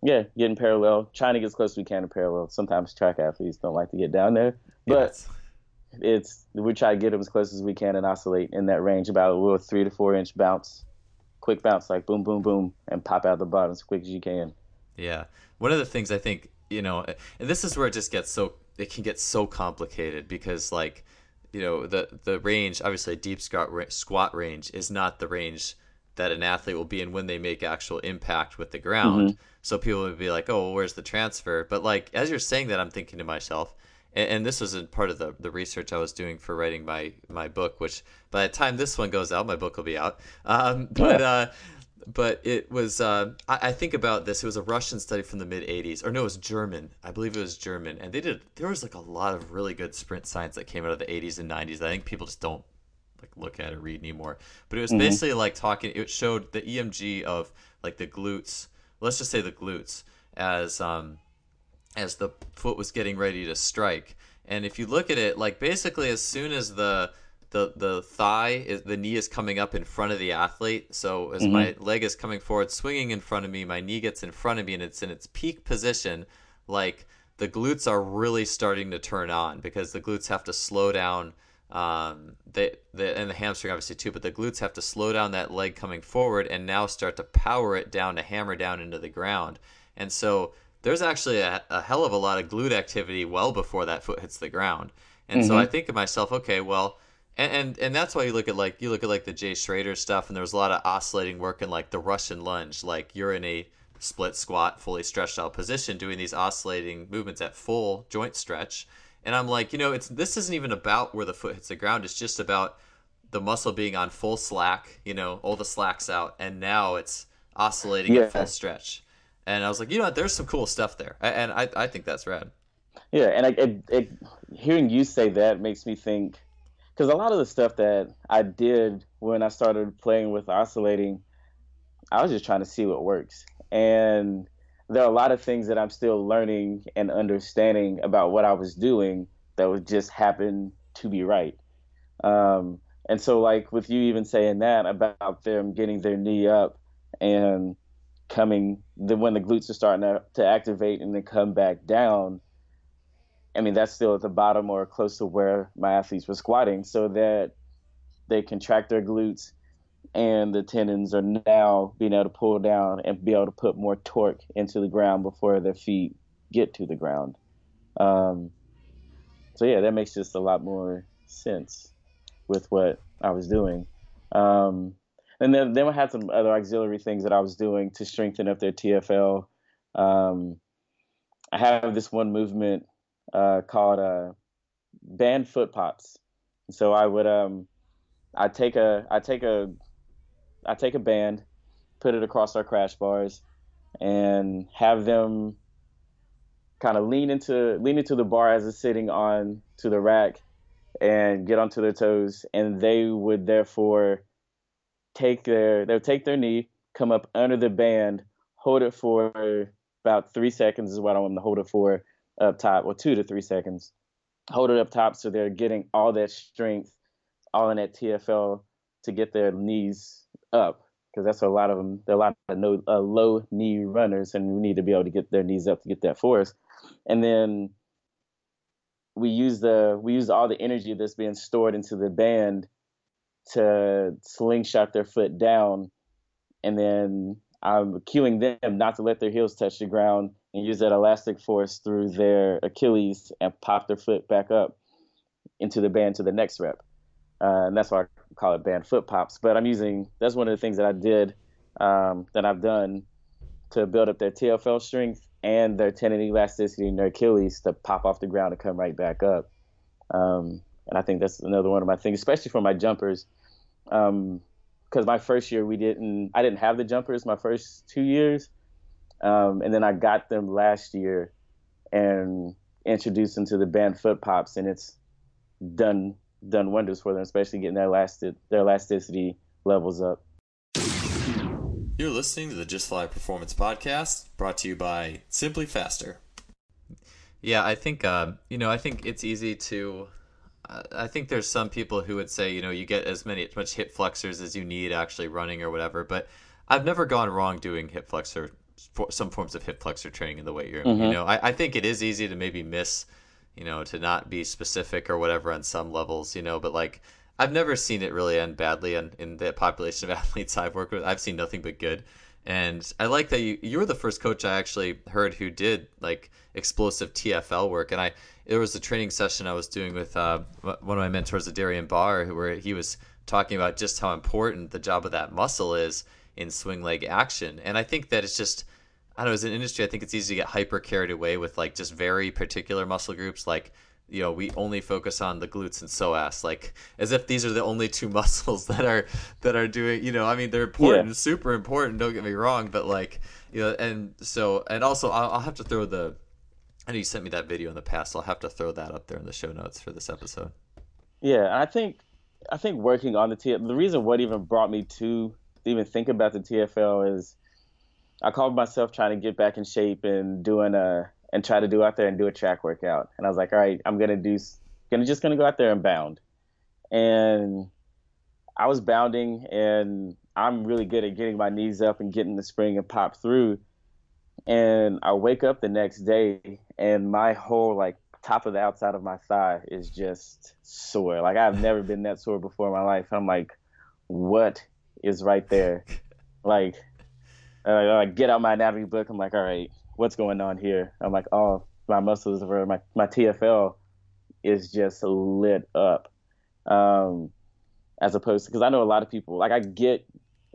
yeah, getting parallel, trying to get as close as we can to parallel. Sometimes track athletes don't like to get down there, but yes. it's we try to get them as close as we can and oscillate in that range, about a little three to four inch bounce, quick bounce, like boom, boom, boom, and pop out the bottom as quick as you can. Yeah, one of the things I think you know, and this is where it just gets so it can get so complicated because like you know the the range, obviously deep squat squat range is not the range that an athlete will be in when they make actual impact with the ground. Mm-hmm. So people would be like, oh, well, where's the transfer? But like, as you're saying that, I'm thinking to myself, and, and this was in part of the, the research I was doing for writing my, my book, which by the time this one goes out, my book will be out. Um, but, uh, but it was, uh, I, I think about this, it was a Russian study from the mid eighties, or no, it was German. I believe it was German. And they did, there was like a lot of really good sprint science that came out of the eighties and nineties that I think people just don't, like look at or read anymore, but it was mm-hmm. basically like talking, it showed the E M G of like the glutes, let's just say the glutes as um as the foot was getting ready to strike. And if you look at it, like basically as soon as the the the thigh is the knee is coming up in front of the athlete, so as mm-hmm. my leg is coming forward swinging in front of me, my knee gets in front of me and it's in its peak position, like the glutes are really starting to turn on because the glutes have to slow down. Um, they, the, and the hamstring obviously too, but the glutes have to slow down that leg coming forward and now start to power it down to hammer down into the ground. And so there's actually a, a hell of a lot of glute activity well before that foot hits the ground. And mm-hmm. so I think to myself, okay, well, and, and, and that's why you look at like, you look at like the Jay Schrader stuff and there's a lot of oscillating work in like the Russian lunge, like you're in a split squat, fully stretched out position, doing these oscillating movements at full joint stretch. And I'm like, you know, it's this isn't even about where the foot hits the ground. It's just about the muscle being on full slack, you know, all the slack's out. And now it's oscillating yeah. at full stretch. And I was like, you know what? There's some cool stuff there. And I, I think that's rad. Yeah. And I, it, it, hearing you say that makes me think, because a lot of the stuff that I did when I started playing with oscillating, I was just trying to see what works. And there are a lot of things that I'm still learning and understanding about what I was doing that would just happen to be right. Um, and so like with you even saying that about them getting their knee up and coming, the, when the glutes are starting to, to activate and then come back down, I mean, that's still at the bottom or close to where my athletes were squatting so that they contract their glutes and the tendons are now being able to pull down and be able to put more torque into the ground before their feet get to the ground. Um, So yeah, that makes just a lot more sense with what I was doing. Um, and then, then I had some other auxiliary things that I was doing to strengthen up their T F L. Um, I have this one movement uh, called uh, band foot pops. So I would um, I take a I take a I take a band, put it across our crash bars, and have them kind of lean into lean into the bar as it's sitting on to the rack, and get onto their toes, and they would therefore take their they would take their knee, come up under the band, hold it for about three seconds is what I want them to hold it for up top, or two to three seconds. Hold it up top so they're getting all that strength, all in that T F L to get their knees up, because that's a lot of them. There are a lot of no, uh, low knee runners, and we need to be able to get their knees up to get that for us. And then we use the we use all the energy that's being stored into the band to slingshot their foot down, and then I'm cueing them not to let their heels touch the ground, and use that elastic force through their Achilles and pop their foot back up into the band to the next rep. Uh, and that's why I call it band foot pops. But I'm using, that's one of the things that I did, um, that I've done to build up their T F L strength and their tendon elasticity in their Achilles to pop off the ground and come right back up. Um, and I think that's another one of my things, especially for my jumpers. Um, because my first year we didn't, I didn't have the jumpers my first two years. Um, and then I got them last year and introduced them to the band foot pops, and it's done done wonders for them, especially getting their elastic, their elasticity levels up. You're listening to the Just Fly Performance Podcast, brought to you by Simply Faster. Yeah, I think uh, you know, I think it's easy to. Uh, I think there's some people who would say, you know, you get as many as much hip flexors as you need actually running or whatever, but I've never gone wrong doing hip flexor. some forms of hip flexor training in the weight room. Mm-hmm. You know, I, I think it is easy to maybe miss, you know, to not be specific or whatever on some levels, you know, but like I've never seen it really end badly. And in the population of athletes I've worked with, I've seen nothing but good. And I like that you, you were the first coach I actually heard who did like explosive T F L work. And I, there was a training session I was doing with uh, one of my mentors, Adarian Barr, who were, he was talking about just how important the job of that muscle is in swing leg action. And I think that it's just, I don't know, as an industry, I think it's easy to get hyper carried away with like just very particular muscle groups. Like, you know, we only focus on the glutes and psoas, like as if these are the only two muscles that are, that are doing, you know, I mean, they're important, yeah. super important. Don't get me wrong, but like, you know, and so, and also I'll, I'll have to throw the, I know you sent me that video in the past. So I'll have to throw that up there in the show notes for this episode. Yeah. I think, I think working on the T, the reason what even brought me to even think about the T F L is I called myself trying to get back in shape and doing a and try to do out there and do a track workout, and I was like, all right, I'm gonna do gonna just gonna go out there and bound. And I was bounding, and I'm really good at getting my knees up and getting the spring and pop through. And I wake up the next day, and my whole like top of the outside of my thigh is just sore. Like I've never been that sore before in my life. I'm like, what is right there? Like, uh, I get out my anatomy book. I'm like, all right, what's going on here? I'm like, oh, my muscles are, my, my T F L is just lit up. Um, as opposed to, because I know a lot of people, like I get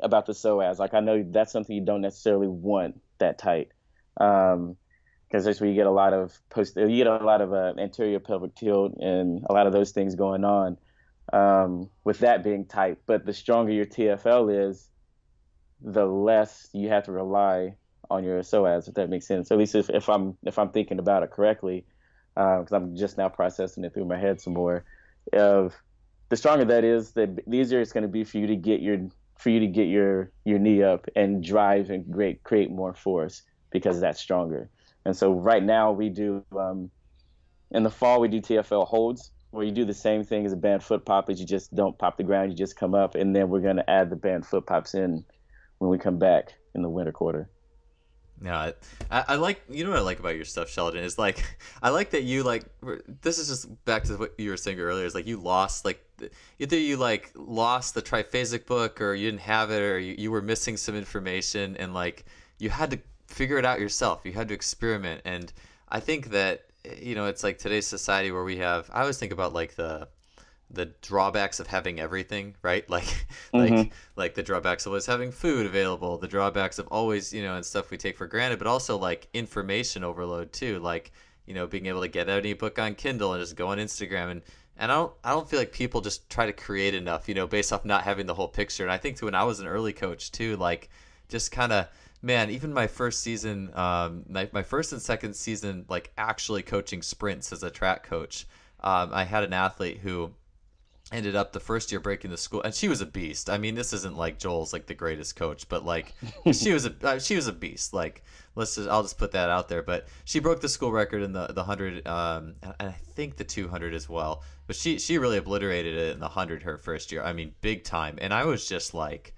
about the psoas. Like I know that's something you don't necessarily want that tight. Um, because that's where you get a lot of post, you get a lot of uh, anterior pelvic tilt and a lot of those things going on. Um, with that being tight, but the stronger your T F L is, the less you have to rely on your psoas, if that makes sense. At least if, if I'm if I'm thinking about it correctly, because uh, I'm just now processing it through my head some more. Of uh, the stronger that is, the easier it's going to be for you to get your for you to get your your knee up and drive and create create more force because that's stronger. And so right now we do um, in the fall we do T F L holds, where you do the same thing as a band foot pop, but you just don't pop the ground, you just come up, and then we're going to add the band foot pops in when we come back in the winter quarter. Yeah, I, I like, you know what I like about your stuff, Sheldon, is like, I like that you like, this is just back to what you were saying earlier, is like you lost, like, either you like lost the Triphasic book, or you didn't have it, or you, you were missing some information, and like, you had to figure it out yourself, you had to experiment, and I think that you know, it's like today's society where we have, I always think about like the, the drawbacks of having everything, right? Like, mm-hmm. like, like the drawbacks of always having food available, the drawbacks of always, you know, and stuff we take for granted, but also like information overload too. Like, you know, being able to get any book on Kindle and just go on Instagram. And, and I don't, I don't feel like people just try to create enough, you know, based off not having the whole picture. And I think too, when I was an early coach too, like just kind of, man, even my first season, um, my, my first and second season, like actually coaching sprints as a track coach, um, I had an athlete who ended up the first year breaking the school, and she was a beast. I mean, this isn't like Joel's like the greatest coach, but like she was a she was a beast. Like, let's just, I'll just put that out there. But she broke the school record in the the hundred, um, and I think the two hundred as well. But she she really obliterated it in the hundred her first year. I mean, big time. And I was just like,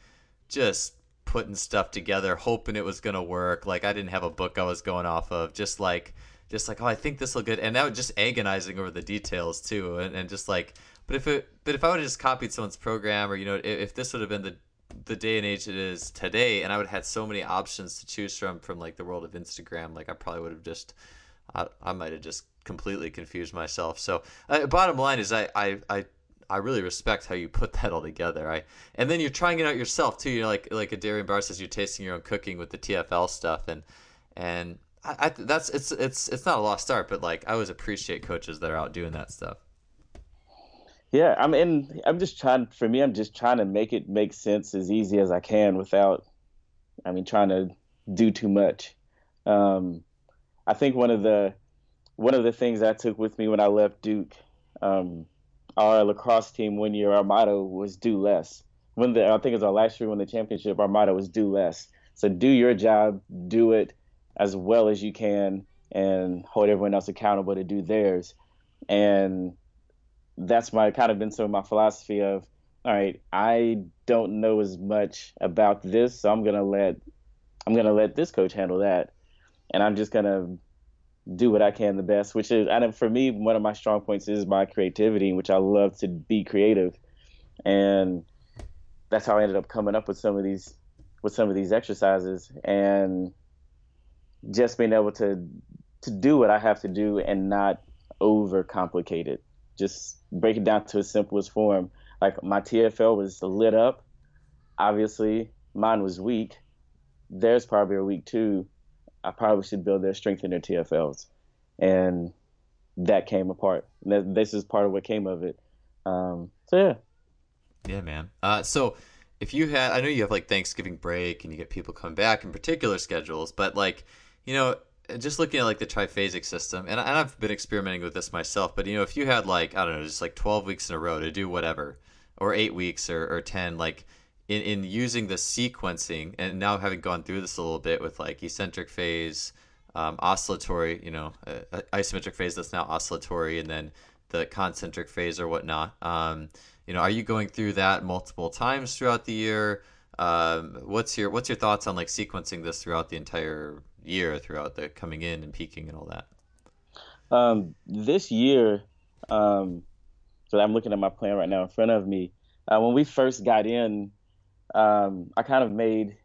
just putting stuff together, hoping it was gonna work. Like I didn't have a book I was going off of. Just like just like oh, I think this will good. And now just agonizing over the details too, and, and just like. But if it, but if I would have just copied someone's program, or you know, if, if this would have been the the day and age it is today, and I would have had so many options to choose from from like the world of Instagram, like I probably would have just, I, I might have just completely confused myself. So uh, bottom line is, I, I I I really respect how you put that all together. I and then you're trying it out yourself too. You know, like like Adarian Barr says, you're tasting your own cooking with the T F L stuff, and and I, I that's it's it's it's not a lost art, but like I always appreciate coaches that are out doing that stuff. Yeah, I'm in. I'm just trying. For me, I'm just trying to make it make sense as easy as I can without, I mean, trying to do too much. Um, I think one of the one of the things I took with me when I left Duke, um, our lacrosse team one year, our motto was "Do less." When the I think it was our last year, when the championship, our motto was "Do less." So do your job, do it as well as you can, and hold everyone else accountable to do theirs. And that's my kind of been sort of my philosophy of, all right, I don't know as much about this, so I'm gonna let I'm gonna let this coach handle that, and I'm just gonna do what I can the best. Which is, and for me, one of my strong points is my creativity, which I love to be creative, and that's how I ended up coming up with some of these with some of these exercises, and just being able to to do what I have to do and not overcomplicate it. Just break it down to its simplest form. Like my T F L was lit up. Obviously, mine was weak. Theirs probably are weak too. I probably should build their strength in their T F Ls. And that came apart. This is part of what came of it. Um, so, yeah. Yeah, man. Uh, so if you had, I know you have like Thanksgiving break and you get people coming back in particular schedules, but like, you know, just looking at like the triphasic system, and I've been experimenting with this myself, but you know, if you had like, I don't know, just like twelve weeks in a row to do whatever, or eight weeks or, or ten, like in, in using the sequencing, and now having gone through this a little bit with like eccentric phase, um, oscillatory, you know, uh, isometric phase that's now oscillatory, and then the concentric phase or whatnot. Um, you know, are you going through that multiple times throughout the year? Um, what's your, what's your thoughts on like sequencing this throughout the entire year, throughout the coming in and peaking and all that? Um, this year, um, so I'm looking at my plan right now in front of me. Uh, when we first got in, um, I kind of made,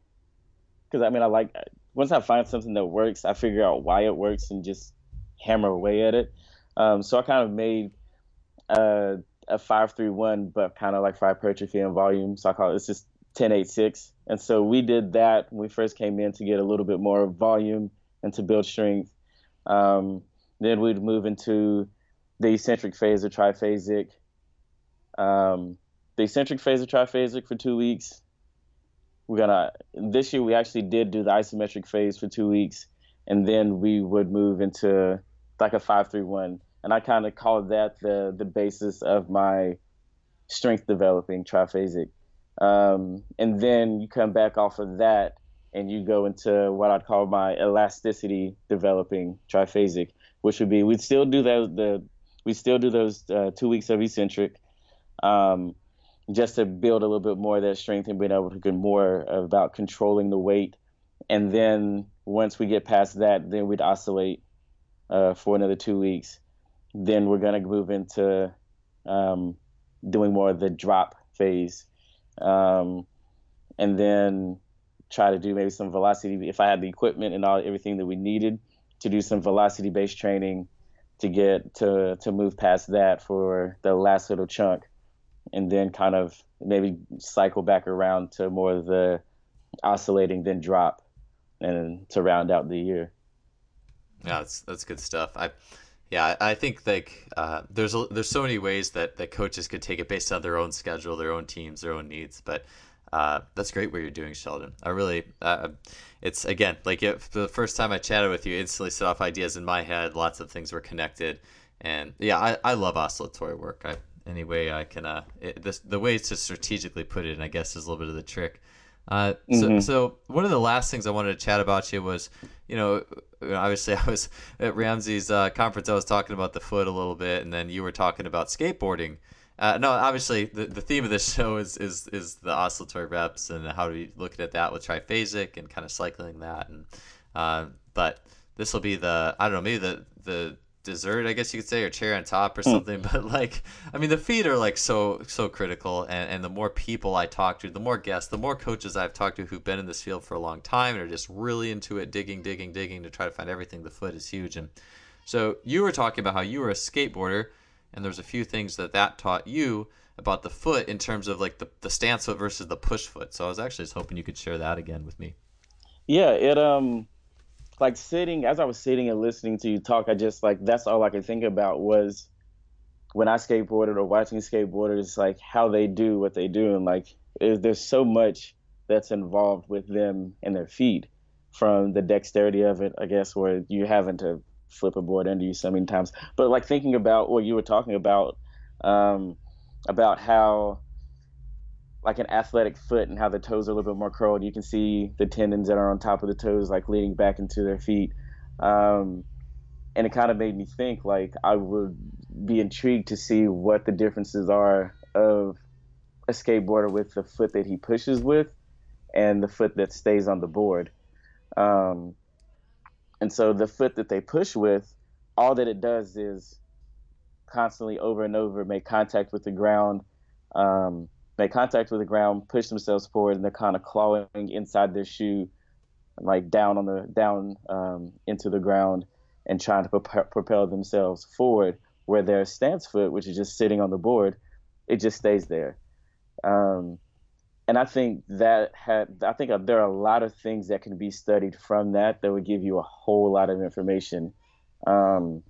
because I mean, I like, once I find something that works, I figure out why it works and just hammer away at it. Um, so I kind of made uh, a five three one, but kind of like for hypertrophy and volume. So I call it, it's just ten eight six. And so we did that when we first came in to get a little bit more volume and to build strength. Um, then we'd move into the eccentric phase of triphasic. Um, the eccentric phase of triphasic for two weeks. We're gonna this year we actually did do the isometric phase for two weeks, and then we would move into like a five three one. And I kind of call that the the basis of my strength developing triphasic. Um, and then you come back off of that and you go into what I'd call my elasticity developing triphasic, which would be, we'd still do that, the, we still do those uh, two weeks of eccentric, um, just to build a little bit more of that strength and being able to get more about controlling the weight. And then once we get past that, then we'd oscillate uh, for another two weeks. Then we're going to move into um, doing more of the drop phase. Um, and then try to do maybe some velocity if I had the equipment and all everything that we needed to do some velocity based training to get to to move past that for the last little chunk, and then kind of maybe cycle back around to more of the oscillating, then drop, and to round out the year. Yeah, that's that's good stuff. I, yeah, I think like uh, there's a, there's so many ways that, that coaches could take it based on their own schedule, their own teams, their own needs. But uh, that's great what you're doing, Sheldon. I really, uh, it's again like it, the first time I chatted with you, instantly set off ideas in my head. Lots of things were connected, and yeah, I, I love oscillatory work. I, any way I can, uh, it, this, the way to strategically put it, in, I guess, is a little bit of the trick. Uh, so, mm-hmm. so one of the last things I wanted to chat about you was, you know, obviously I was at Ramsey's uh, conference. I was talking about the foot a little bit, and then you were talking about skateboarding. Uh, no, obviously the, the theme of this show is, is, is the oscillatory reps and how do you look at that with triphasic and kind of cycling that. And uh, but this will be the, I don't know, maybe the, the dessert, I guess you could say, or cherry on top or something. Mm. But like, I mean, the feet are like so, so critical. And, and the more people I talk to, the more guests, the more coaches I've talked to who've been in this field for a long time and are just really into it, digging, digging, digging to try to find everything. The foot is huge. And so you were talking about how you were a skateboarder, and there's a few things that that taught you about the foot in terms of like the, the stance foot versus the push foot. So I was actually just hoping you could share that again with me. Yeah. It, um, like sitting, as I was sitting and listening to you talk, I just like, that's all I could think about was when I skateboarded or watching skateboarders, like how they do what they do. And like, it, there's so much that's involved with them and their feet, from the dexterity of it, I guess, where you having to flip a board under you so many times. But like thinking about what you were talking about, um, about how like an athletic foot and how the toes are a little bit more curled. You can see the tendons that are on top of the toes, like leading back into their feet. Um, and it kind of made me think, like, I would be intrigued to see what the differences are of a skateboarder with the foot that he pushes with and the foot that stays on the board. Um, and so the foot that they push with, all that it does is constantly over and over make contact with the ground, um, make contact with the ground, push themselves forward, and they're kind of clawing inside their shoe, like down on the down um, into the ground, and trying to prop- propel themselves forward. Where their stance foot, which is just sitting on the board, it just stays there. Um, and I think that had I think there are a lot of things that can be studied from that that would give you a whole lot of information. Um,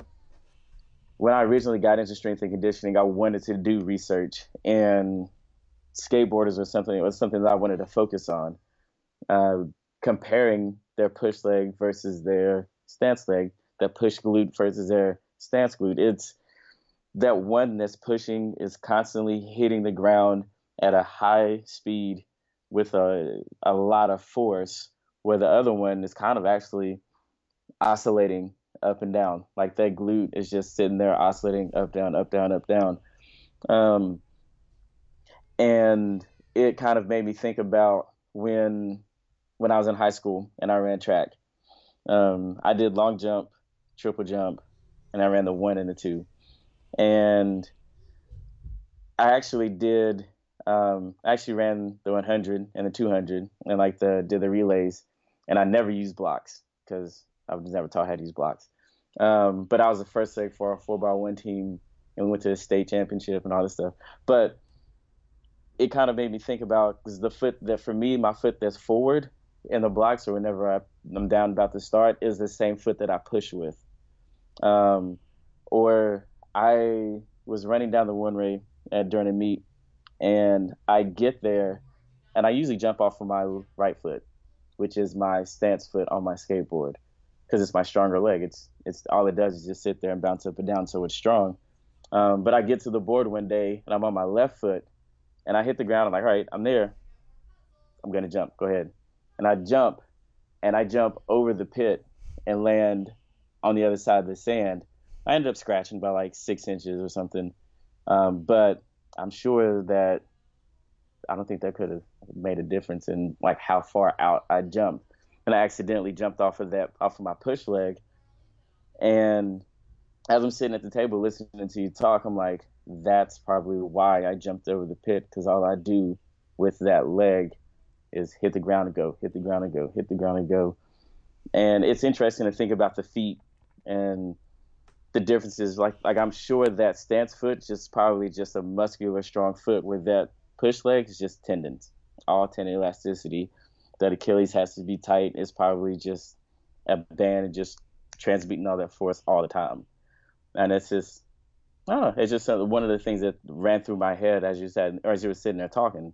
when I originally got into strength and conditioning, I wanted to do research, and skateboarders was something it was something that I wanted to focus on, uh, comparing their push leg versus their stance leg, their push glute versus their stance glute. It's that one that's pushing is constantly hitting the ground at a high speed with a, a lot of force, where the other one is kind of actually oscillating up and down. Like that glute is just sitting there oscillating up, down, up, down, up, down. Um, And it kind of made me think about when when I was in high school and I ran track. Um, I did long jump, triple jump, and I ran the one and the two. And I actually did um, I actually ran the one hundred and the two hundred, and like the did the relays. And I never used blocks because I was never taught how to use blocks. Um, but I was the first leg for a four by one team, and we went to the state championship and all this stuff. But it kind of made me think about, because the foot that for me, my foot that's forward in the blocks or whenever I, I'm down about to start is the same foot that I push with. Um, or I was running down the one ray at, during a meet, and I get there, and I usually jump off of my right foot, which is my stance foot on my skateboard, because it's my stronger leg. It's it's all it does is just sit there and bounce up and down, so it's strong. Um, but I get to the board one day, and I'm on my left foot, and I hit the ground. I'm like, all right, I'm there. I'm going to jump. Go ahead. And I jump, and I jump over the pit and land on the other side of the sand. I ended up scratching by like six inches or something. Um, but I'm sure that I don't think that could have made a difference in like how far out I jumped. And I accidentally jumped off of that, off of my push leg. And as I'm sitting at the table listening to you talk, I'm like, that's probably why I jumped over the pit, because all I do with that leg is hit the ground and go, hit the ground and go, hit the ground and go. And it's interesting to think about the feet and the difference is like like I'm sure that stance foot just probably just a muscular strong foot, with that push leg is just tendons, all tendon elasticity. That Achilles has to be tight. It's probably just a band and just transmitting all that force all the time. And it's just, I don't know, it's just one of the things that ran through my head as you said, or as you were sitting there talking.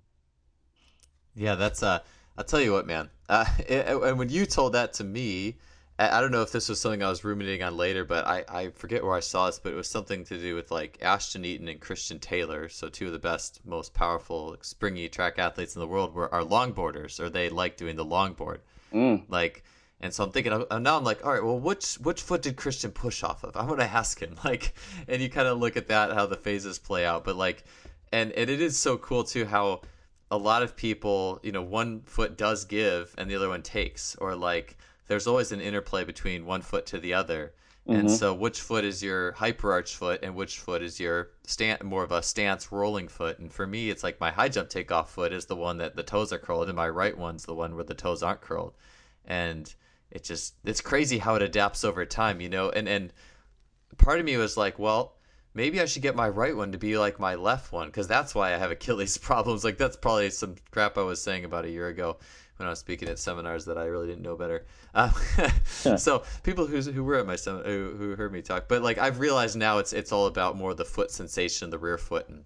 Yeah, that's uh, I'll tell you what, man. Uh, and when you told that to me, I don't know if this was something I was ruminating on later, but I, I forget where I saw this, but it was something to do with like Ashton Eaton and Christian Taylor. So two of the best, most powerful, like, springy track athletes in the world were are longboarders, or they like doing the longboard. Mm. Like, and so I'm thinking, I'm, now I'm like, all right, well, which which foot did Christian push off of? I'm going to ask him. Like, and you kind of look at that, how the phases play out. But like, and, and it is so cool too, how a lot of people, you know, one foot does give and the other one takes, or like, there's always an interplay between one foot to the other. And mm-hmm. so which foot is your hyperarch foot and which foot is your stand, more of a stance rolling foot? And for me, it's like my high jump takeoff foot is the one that the toes are curled, and my right one's the one where the toes aren't curled. And it just, it's crazy how it adapts over time, you know? And, and part of me was like, well, maybe I should get my right one to be like my left one, because that's why I have Achilles problems. Like, that's probably some crap I was saying about a year ago when I was speaking at seminars that I really didn't know better. Uh, so people who who were at my seminar, who, who heard me talk, but like I've realized now it's it's all about more the foot sensation, the rear foot, and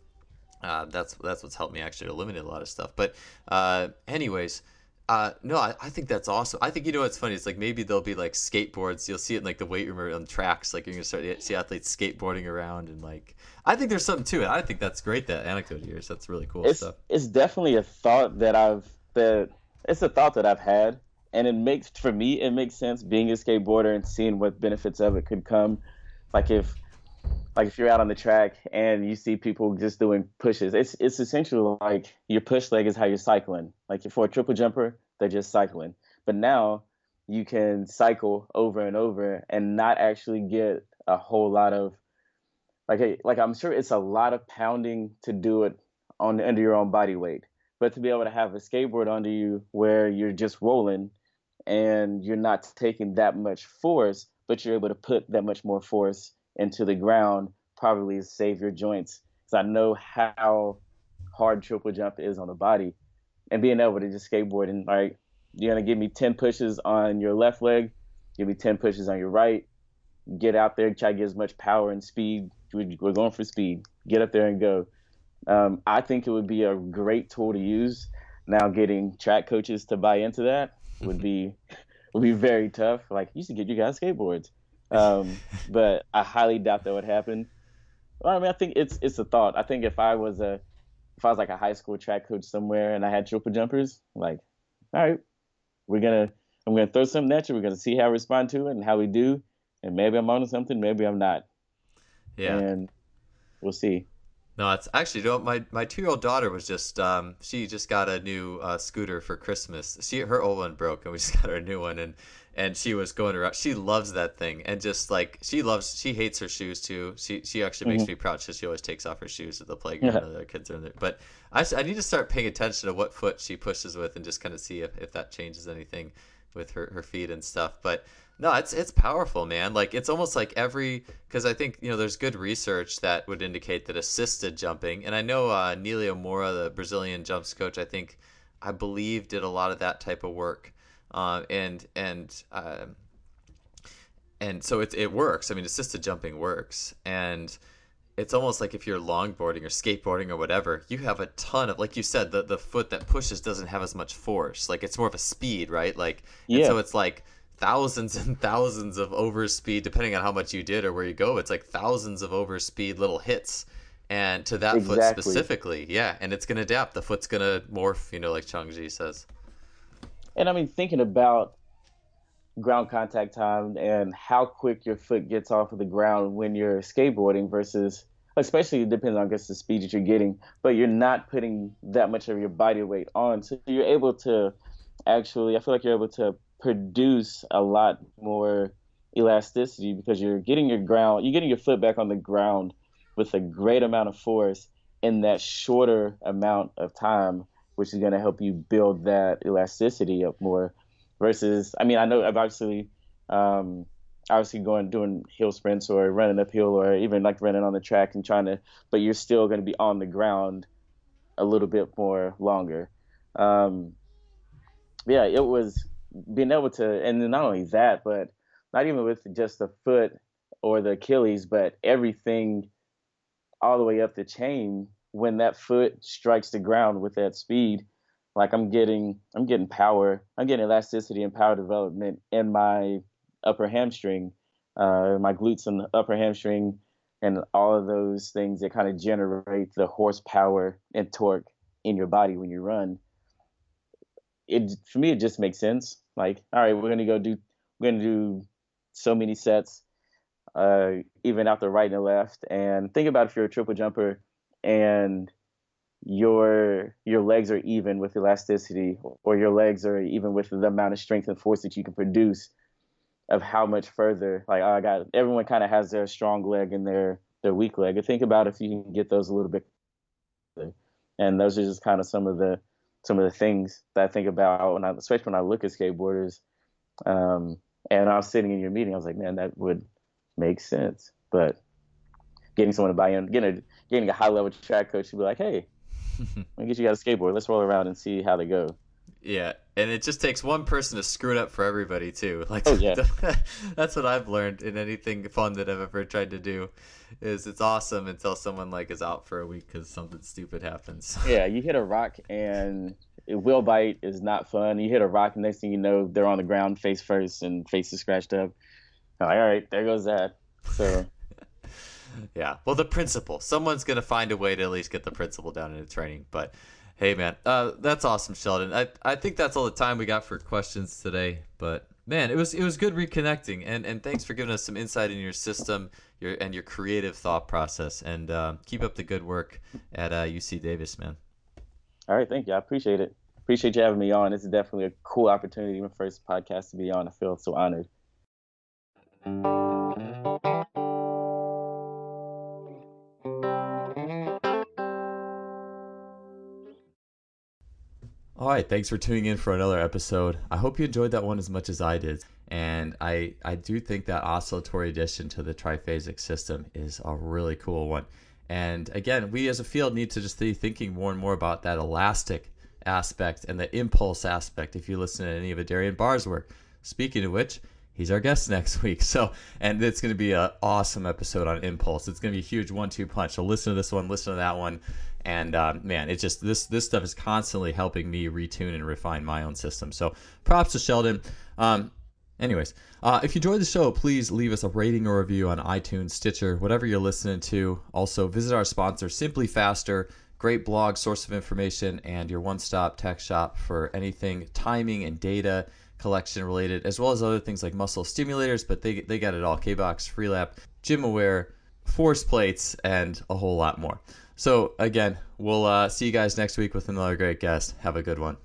uh, that's that's what's helped me actually eliminate a lot of stuff. But uh, anyways, uh, no, I, I think that's awesome. I think, you know what's funny? It's like maybe there'll be like skateboards. You'll see it in like the weight room or on tracks. Like you're gonna start see athletes skateboarding around, and like I think there's something to it. I think that's great. That anecdote of yours, that's really cool it's, stuff. It's definitely a thought that I've that. It's a thought that I've had, and it makes, for me, it makes sense being a skateboarder and seeing what benefits of it could come. Like if, like if you're out on the track and you see people just doing pushes, it's, it's essentially like your push leg is how you're cycling. Like for a triple jumper, they're just cycling, but now you can cycle over and over and not actually get a whole lot of like, like I'm sure it's a lot of pounding to do it on under your own body weight. But to be able to have a skateboard under you where you're just rolling and you're not taking that much force, but you're able to put that much more force into the ground, probably save your joints. Because I know how hard triple jump is on the body. And being able to just skateboard and like, you're going to give me ten pushes on your left leg, give me ten pushes on your right, get out there, try to get as much power and speed. We're going for speed. Get up there and go. Um, I think it would be a great tool to use. Now, getting track coaches to buy into that would be would be very tough. Like, you should get you guys skateboards, um, but I highly doubt that would happen. Well, I mean, I think it's it's a thought. I think if I was a if I was like a high school track coach somewhere and I had triple jumpers, like, all right, we're gonna I'm gonna throw something at you. We're gonna see how I respond to it and how we do, and maybe I'm onto something, maybe I'm not. Yeah, and we'll see. No, it's actually, you know, my, my two-year-old daughter was just, um, she just got a new uh, scooter for Christmas. She, her old one broke, and we just got her a new one, and, and she was going around. She loves that thing, and just like, she loves, she hates her shoes too. She she actually makes mm-hmm. me proud, because she always takes off her shoes at the playground, and yeah. other kids are in there. But I, I need to start paying attention to what foot she pushes with, and just kind of see if, if that changes anything with her, her feet and stuff. But no, it's it's powerful, man. Like, it's almost like every, because I think, you know, there's good research that would indicate that assisted jumping, and I know uh, Nelio Moura, the Brazilian jumps coach, I think, I believe, did a lot of that type of work, uh, and and uh, and so it it works. I mean, assisted jumping works, and it's almost like if you're longboarding or skateboarding or whatever, you have a ton of, like you said, the the foot that pushes doesn't have as much force. Like, it's more of a speed, right? Like, yeah. And so it's like thousands and thousands of overspeed, depending on how much you did or where you go. It's like thousands of overspeed little hits, and to that exactly. foot specifically, yeah. And it's gonna adapt. The foot's gonna morph, you know, like Chang Ji says. And I mean, thinking about ground contact time and how quick your foot gets off of the ground when you're skateboarding versus, especially, it depends on, I guess, the speed that you're getting, but you're not putting that much of your body weight on, so you're able to actually, I feel like you're able to produce a lot more elasticity, because you're getting your ground, you're getting your foot back on the ground with a great amount of force in that shorter amount of time, which is going to help you build that elasticity up more. Versus, I mean, I know obviously um, obviously going doing hill sprints or running uphill or even like running on the track and trying to, but you're still going to be on the ground a little bit more longer. Um, yeah, it was being able to, and not only that, but not even with just the foot or the Achilles, but everything all the way up the chain. When that foot strikes the ground with that speed, like I'm getting, I'm getting power, I'm getting elasticity and power development in my upper hamstring, uh, my glutes and upper hamstring, and all of those things that kind of generate the horsepower and torque in your body when you run. It, for me, it just makes sense. Like, all right, we're gonna go do, we're gonna do so many sets, uh, even out the right and left. And think about if you're a triple jumper and your your legs are even with elasticity, or your legs are even with the amount of strength and force that you can produce, of how much further, like, oh, I got, everyone kind of has their strong leg and their their weak leg. And think about if you can get those a little bit further. And those are just kind of some of the some of the things that I think about when I, especially when I look at skateboarders. Um, and I was sitting in your meeting, I was like, man, that would make sense. But getting someone to buy in, getting a getting a high level track coach to be like, hey, let me get you guys a skateboard. Let's roll around and see how they go. Yeah, and it just takes one person to screw it up for everybody too. Like, oh, yeah. That's what I've learned in anything fun that I've ever tried to do. Is it's awesome until someone like is out for a week because something stupid happens. Yeah, you hit a rock and it will bite. Is not fun. You hit a rock, and next thing you know, they're on the ground face first and face is scratched up. I'm like, all right, there goes that. So. Yeah, well, the principle. Someone's going to find a way to at least get the principle down into training. But, hey, man, uh, that's awesome, Sheldon. I I think that's all the time we got for questions today. But, man, it was it was good reconnecting. And, and thanks for giving us some insight into your system your and your creative thought process. And uh, keep up the good work at uh, U C Davis, man. All right, thank you. I appreciate it. Appreciate you having me on. It's definitely a cool opportunity, my first podcast to be on. I feel so honored. All right, thanks for tuning in for another episode. I hope you enjoyed that one as much as I did. And I, I do think that oscillatory addition to the triphasic system is a really cool one. And again, we as a field need to just be thinking more and more about that elastic aspect and the impulse aspect if you listen to any of Adarian Barr's work. Speaking of which, he's our guest next week. So, and it's going to be an awesome episode on impulse. It's going to be a huge one two punch. So listen to this one, listen to that one. And um, man, it's just this this stuff is constantly helping me retune and refine my own system. So props to Sheldon. Um, anyways, uh, if you enjoyed the show, please leave us a rating or review on iTunes, Stitcher, whatever you're listening to. Also, visit our sponsor, Simply Faster. Great blog, source of information, and your one-stop tech shop for anything timing and data collection related, as well as other things like muscle stimulators. But they they got it all: K-Box, Freelap, Gym Aware, force plates, and a whole lot more. So, again, we'll uh, see you guys next week with another great guest. Have a good one.